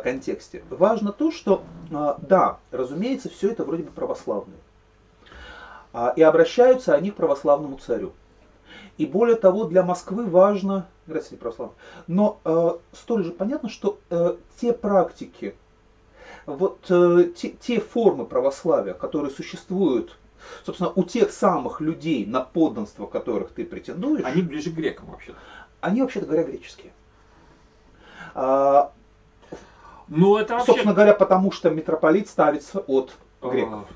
контексте? Важно то, что, да, разумеется, все это вроде бы православные. И обращаются они к православному царю. И более того, для Москвы важно... Грация не православная. Но столь же понятно, что те практики, вот те формы православия, которые существуют, собственно, у тех самых людей, на подданство которых ты претендуешь... Они ближе к грекам вообще-то. Они вообще-то говоря греческие. Ну, это вообще... Собственно говоря, потому что митрополит ставится от Греков.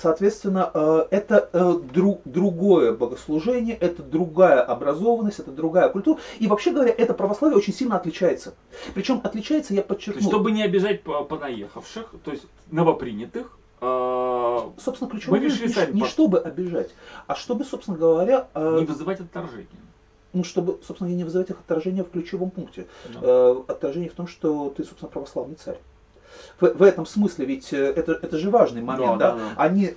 Соответственно, это другое богослужение, это другая образованность, это другая культура. И вообще говоря, это православие очень сильно отличается. Причем отличается, я подчеркну. Чтобы не обижать понаехавших, то есть новопринятых, собственно, ключевой момент, не чтобы обижать, а чтобы, собственно говоря, не вызывать отторжение. Ну, чтобы, собственно, не вызывать их отторжение в ключевом пункте. Отторжение в том, что ты, собственно, православный царь. В этом смысле, ведь это же важный момент, да? Они,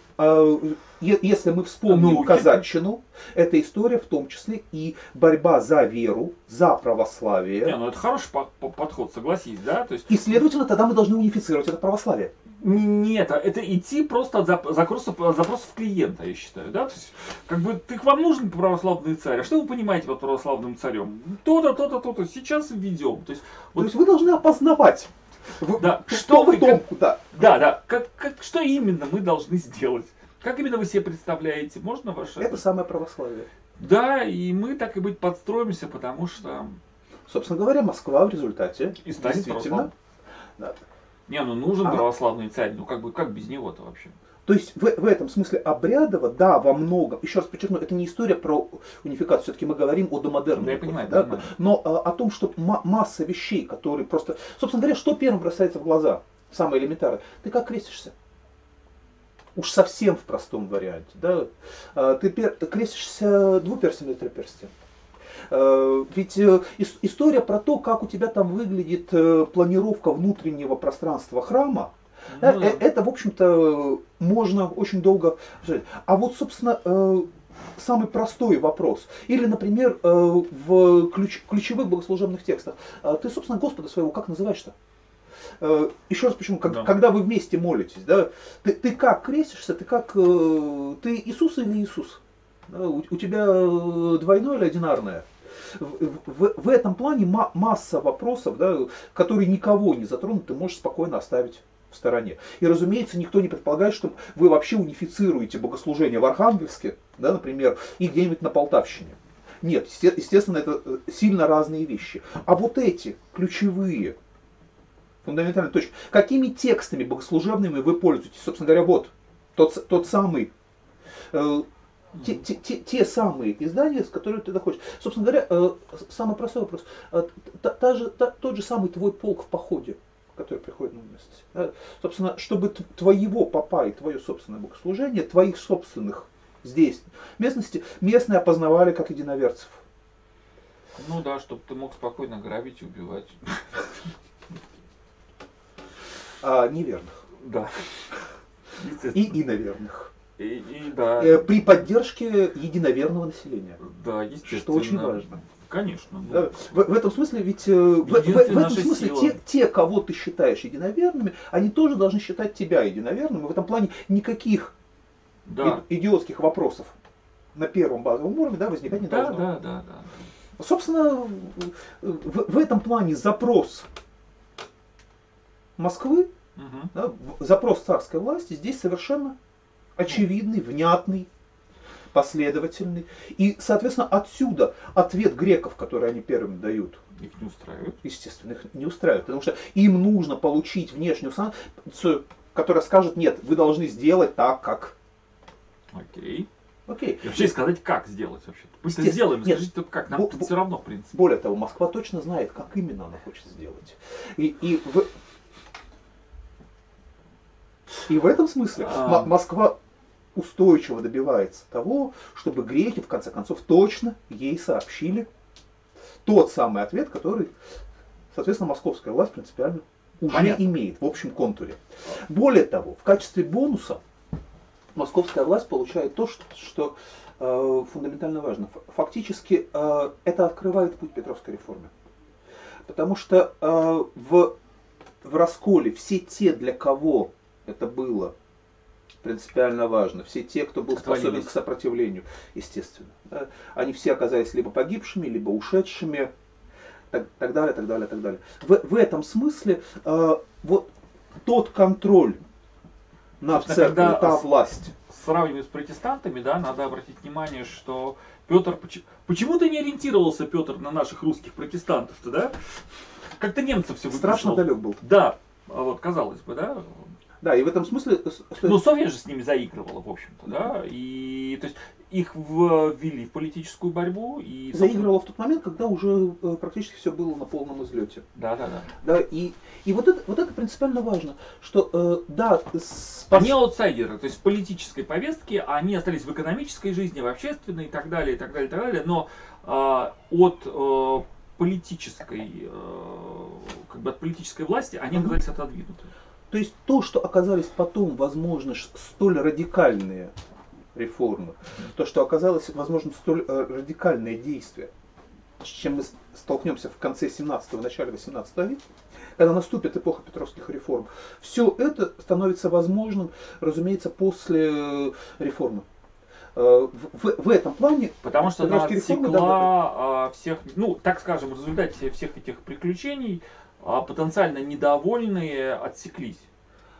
если мы вспомним казачину, эта история в том числе и борьба за веру, за православие. Ну это хороший подход, согласись, да? То есть... И, следовательно, тогда мы должны унифицировать это православие. Нет, это идти просто от запросов клиента, я считаю, да? То есть, как бы, ты, вам нужен православный царь, а что вы понимаете под православным царем? То-то, то-то, то-то, сейчас введем. То есть, вот... То есть вы должны опознавать. Да, что вы, что именно мы должны сделать? Как именно вы себе представляете? Можно ваше... Это самое православие. Да, и мы так и быть подстроимся, потому что... Собственно говоря, Москва в результате и станет православным. Да. Не, ну нужен православный царь, ну как бы как без него-то вообще? То есть в этом смысле обрядово, да, во многом, еще раз подчеркну, это не история про унификацию, все-таки мы говорим о домодерном. Я понимаю, да? Но о том, что масса вещей, которые просто... Собственно говоря, что первым бросается в глаза, самое элементарное, ты как крестишься? Уж совсем в простом варианте, да? Ты крестишься двуперстием или троперстием? Ведь история про то, как у тебя там выглядит планировка внутреннего пространства храма, это, в общем-то, можно очень долго... А вот, собственно, самый простой вопрос. Или, например, в ключевых богослужебных текстах. Ты, собственно, Господа своего как называешь-то? Еще раз почему? Когда вы вместе молитесь, да? Ты как крестишься? Ты как... Ты Иисус или Иисус? У тебя двойное или одинарное? В этом плане масса вопросов, да, которые никого не затронут, ты можешь спокойно оставить в стороне. И, разумеется, никто не предполагает, что вы вообще унифицируете богослужение в Архангельске, да, например, и где-нибудь на Полтавщине. Нет, естественно, это сильно разные вещи. А вот эти ключевые, фундаментальные точки, какими текстами богослужебными вы пользуетесь? Собственно говоря, вот тот самый... Те самые издания, с которыми ты доходишь. Собственно говоря, самый простой вопрос. Тот же самый твой полк в походе, который приходит на местность. Да? Собственно, чтобы твоего попа и твое собственное богослужение, твоих собственных здесь местности, местные опознавали как единоверцев. Ну да, чтобы ты мог спокойно грабить и убивать. Неверных. Да. И иноверных. Да. При поддержке единоверного населения. Да, естественно. Что очень важно. Конечно. Да. В этом смысле, ведь в этом смысле те, кого ты считаешь единоверными, они тоже должны считать тебя единоверным. И в этом плане никаких идиотских вопросов на первом базовом уровне возникать не должно. Да. Собственно, в этом плане запрос Москвы, запрос царской власти здесь совершенно очевидный, внятный, последовательный. И, соответственно, отсюда ответ греков, который они первым дают. Их не устраивает. Естественно, их не устраивает. Потому что им нужно получить внешнюю санкцию, которая скажет, нет, вы должны сделать так, как. Окей. Окей. И вообще сказать, как сделать вообще-то. Пусть это сделаем, скажите только как. Нам все равно, в принципе. Более того, Москва точно знает, как именно она хочет сделать. И в этом смысле Москва устойчиво добивается того, чтобы греки, в конце концов, точно ей сообщили тот самый ответ, который, соответственно, московская власть принципиально уже имеет в общем контуре. Более того, в качестве бонуса московская власть получает то, что фундаментально важно. Фактически это открывает путь Петровской реформе. Потому что в расколе все те, для кого это было принципиально важно. Все те, кто был способен к сопротивлению, естественно. Да, они все оказались либо погибшими, либо ушедшими, так далее. В этом смысле вот тот контроль над церковью, та власть. Сравнивая с протестантами, да, надо обратить внимание, что Петр... Почему ты не ориентировался, Петр, на наших русских протестантов-то, да? Как-то немцев все выпустил. Страшно далек был. Да, вот казалось бы, да? Да, и в этом смысле... Ну, Софья же с ними заигрывала, в общем-то, да? И, то есть, их ввели в политическую борьбу и... Заигрывала в тот момент, когда уже практически все было на полном излете. Да. И вот это принципиально важно, что, да... Они аутсайдеры, то есть в политической повестке, они остались в экономической жизни, в общественной и так далее, и так далее, и так далее, но от... политической, как бы от политической власти, они оказались отодвинуты. То есть то, что оказались потом, возможно, столь радикальные реформы, то, что оказалось, возможно, столь радикальное действие, с чем мы столкнемся в конце 17-го, начале 18 века, когда наступит эпоха петровских реформ, все это становится возможным, разумеется, после реформы. В этом плане... Потому что она отсекла всех, ну, так скажем, в результате всех этих приключений потенциально недовольные отсеклись,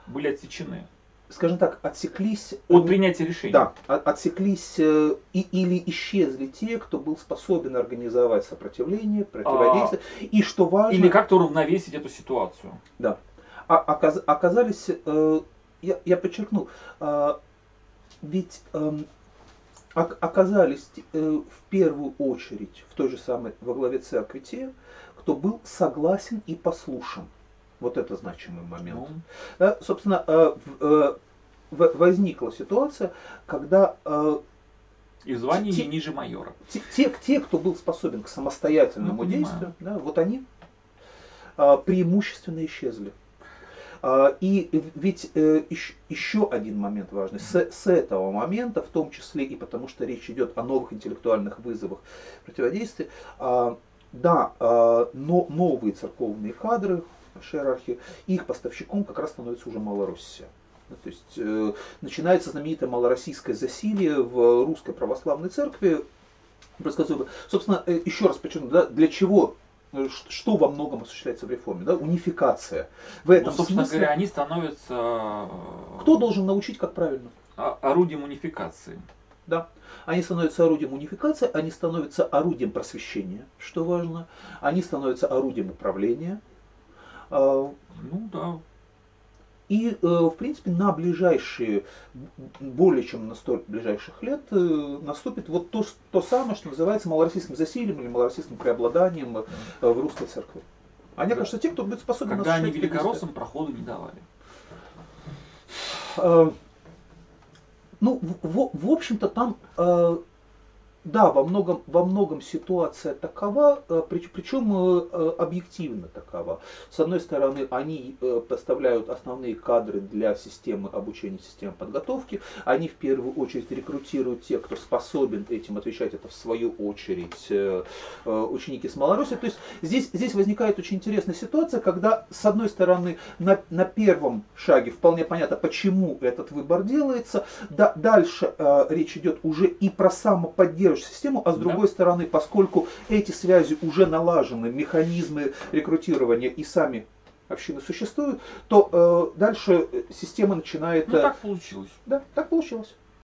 были отсечены. Скажем так, отсеклись... От принятия решения. Да, отсеклись или исчезли те, кто был способен организовать сопротивление, противодействие, и что важно... Или как-то уравновесить эту ситуацию. Да. Оказались, я подчеркну, ведь... Оказались в первую очередь в той же самой во главе церкви те, кто был согласен и послушен. Вот это значимый момент. Да, собственно, возникла ситуация, когда... И звание не ниже майора. Те, кто был способен к самостоятельному действию, да, вот они преимущественно исчезли. И ведь еще один момент важный. С этого момента, в том числе и потому, что речь идет о новых интеллектуальных вызовах противодействия, да, но новые церковные кадры, наши иерархи, их поставщиком как раз становится уже Малороссия. То есть начинается знаменитое малороссийское засилье в русской православной церкви. Собственно, еще раз подчеркну, да, для чего... Что во многом осуществляется в реформе, да? Унификация. В этом смысле, говоря, они становятся... Кто должен научить, как правильно? Орудием унификации. Да. Они становятся орудием унификации, они становятся орудием просвещения, что важно. Они становятся орудием управления. Ну да. И, в принципе, на ближайшие, более чем на 100 ближайших лет, наступит вот то самое, что называется малороссийским засилием или малороссийским преобладанием в русской церкви. Они, конечно, те, кто будет способен... Когда они великороссам проходу не давали. Ну, в общем-то, там, да, во многом ситуация такова, причем объективно такова. С одной стороны, они поставляют основные кадры для системы обучения, системы подготовки. Они в первую очередь рекрутируют тех, кто способен этим отвечать. Это в свою очередь ученики с Малороссии. То есть здесь возникает очень интересная ситуация, когда с одной стороны на первом шаге вполне понятно, почему этот выбор делается. Да, дальше речь идет уже и про самоподдержку систему, а с другой стороны, поскольку эти связи уже налажены, механизмы рекрутирования и сами общины существуют, то дальше система начинает... Ну, так получилось. Да, так получилось.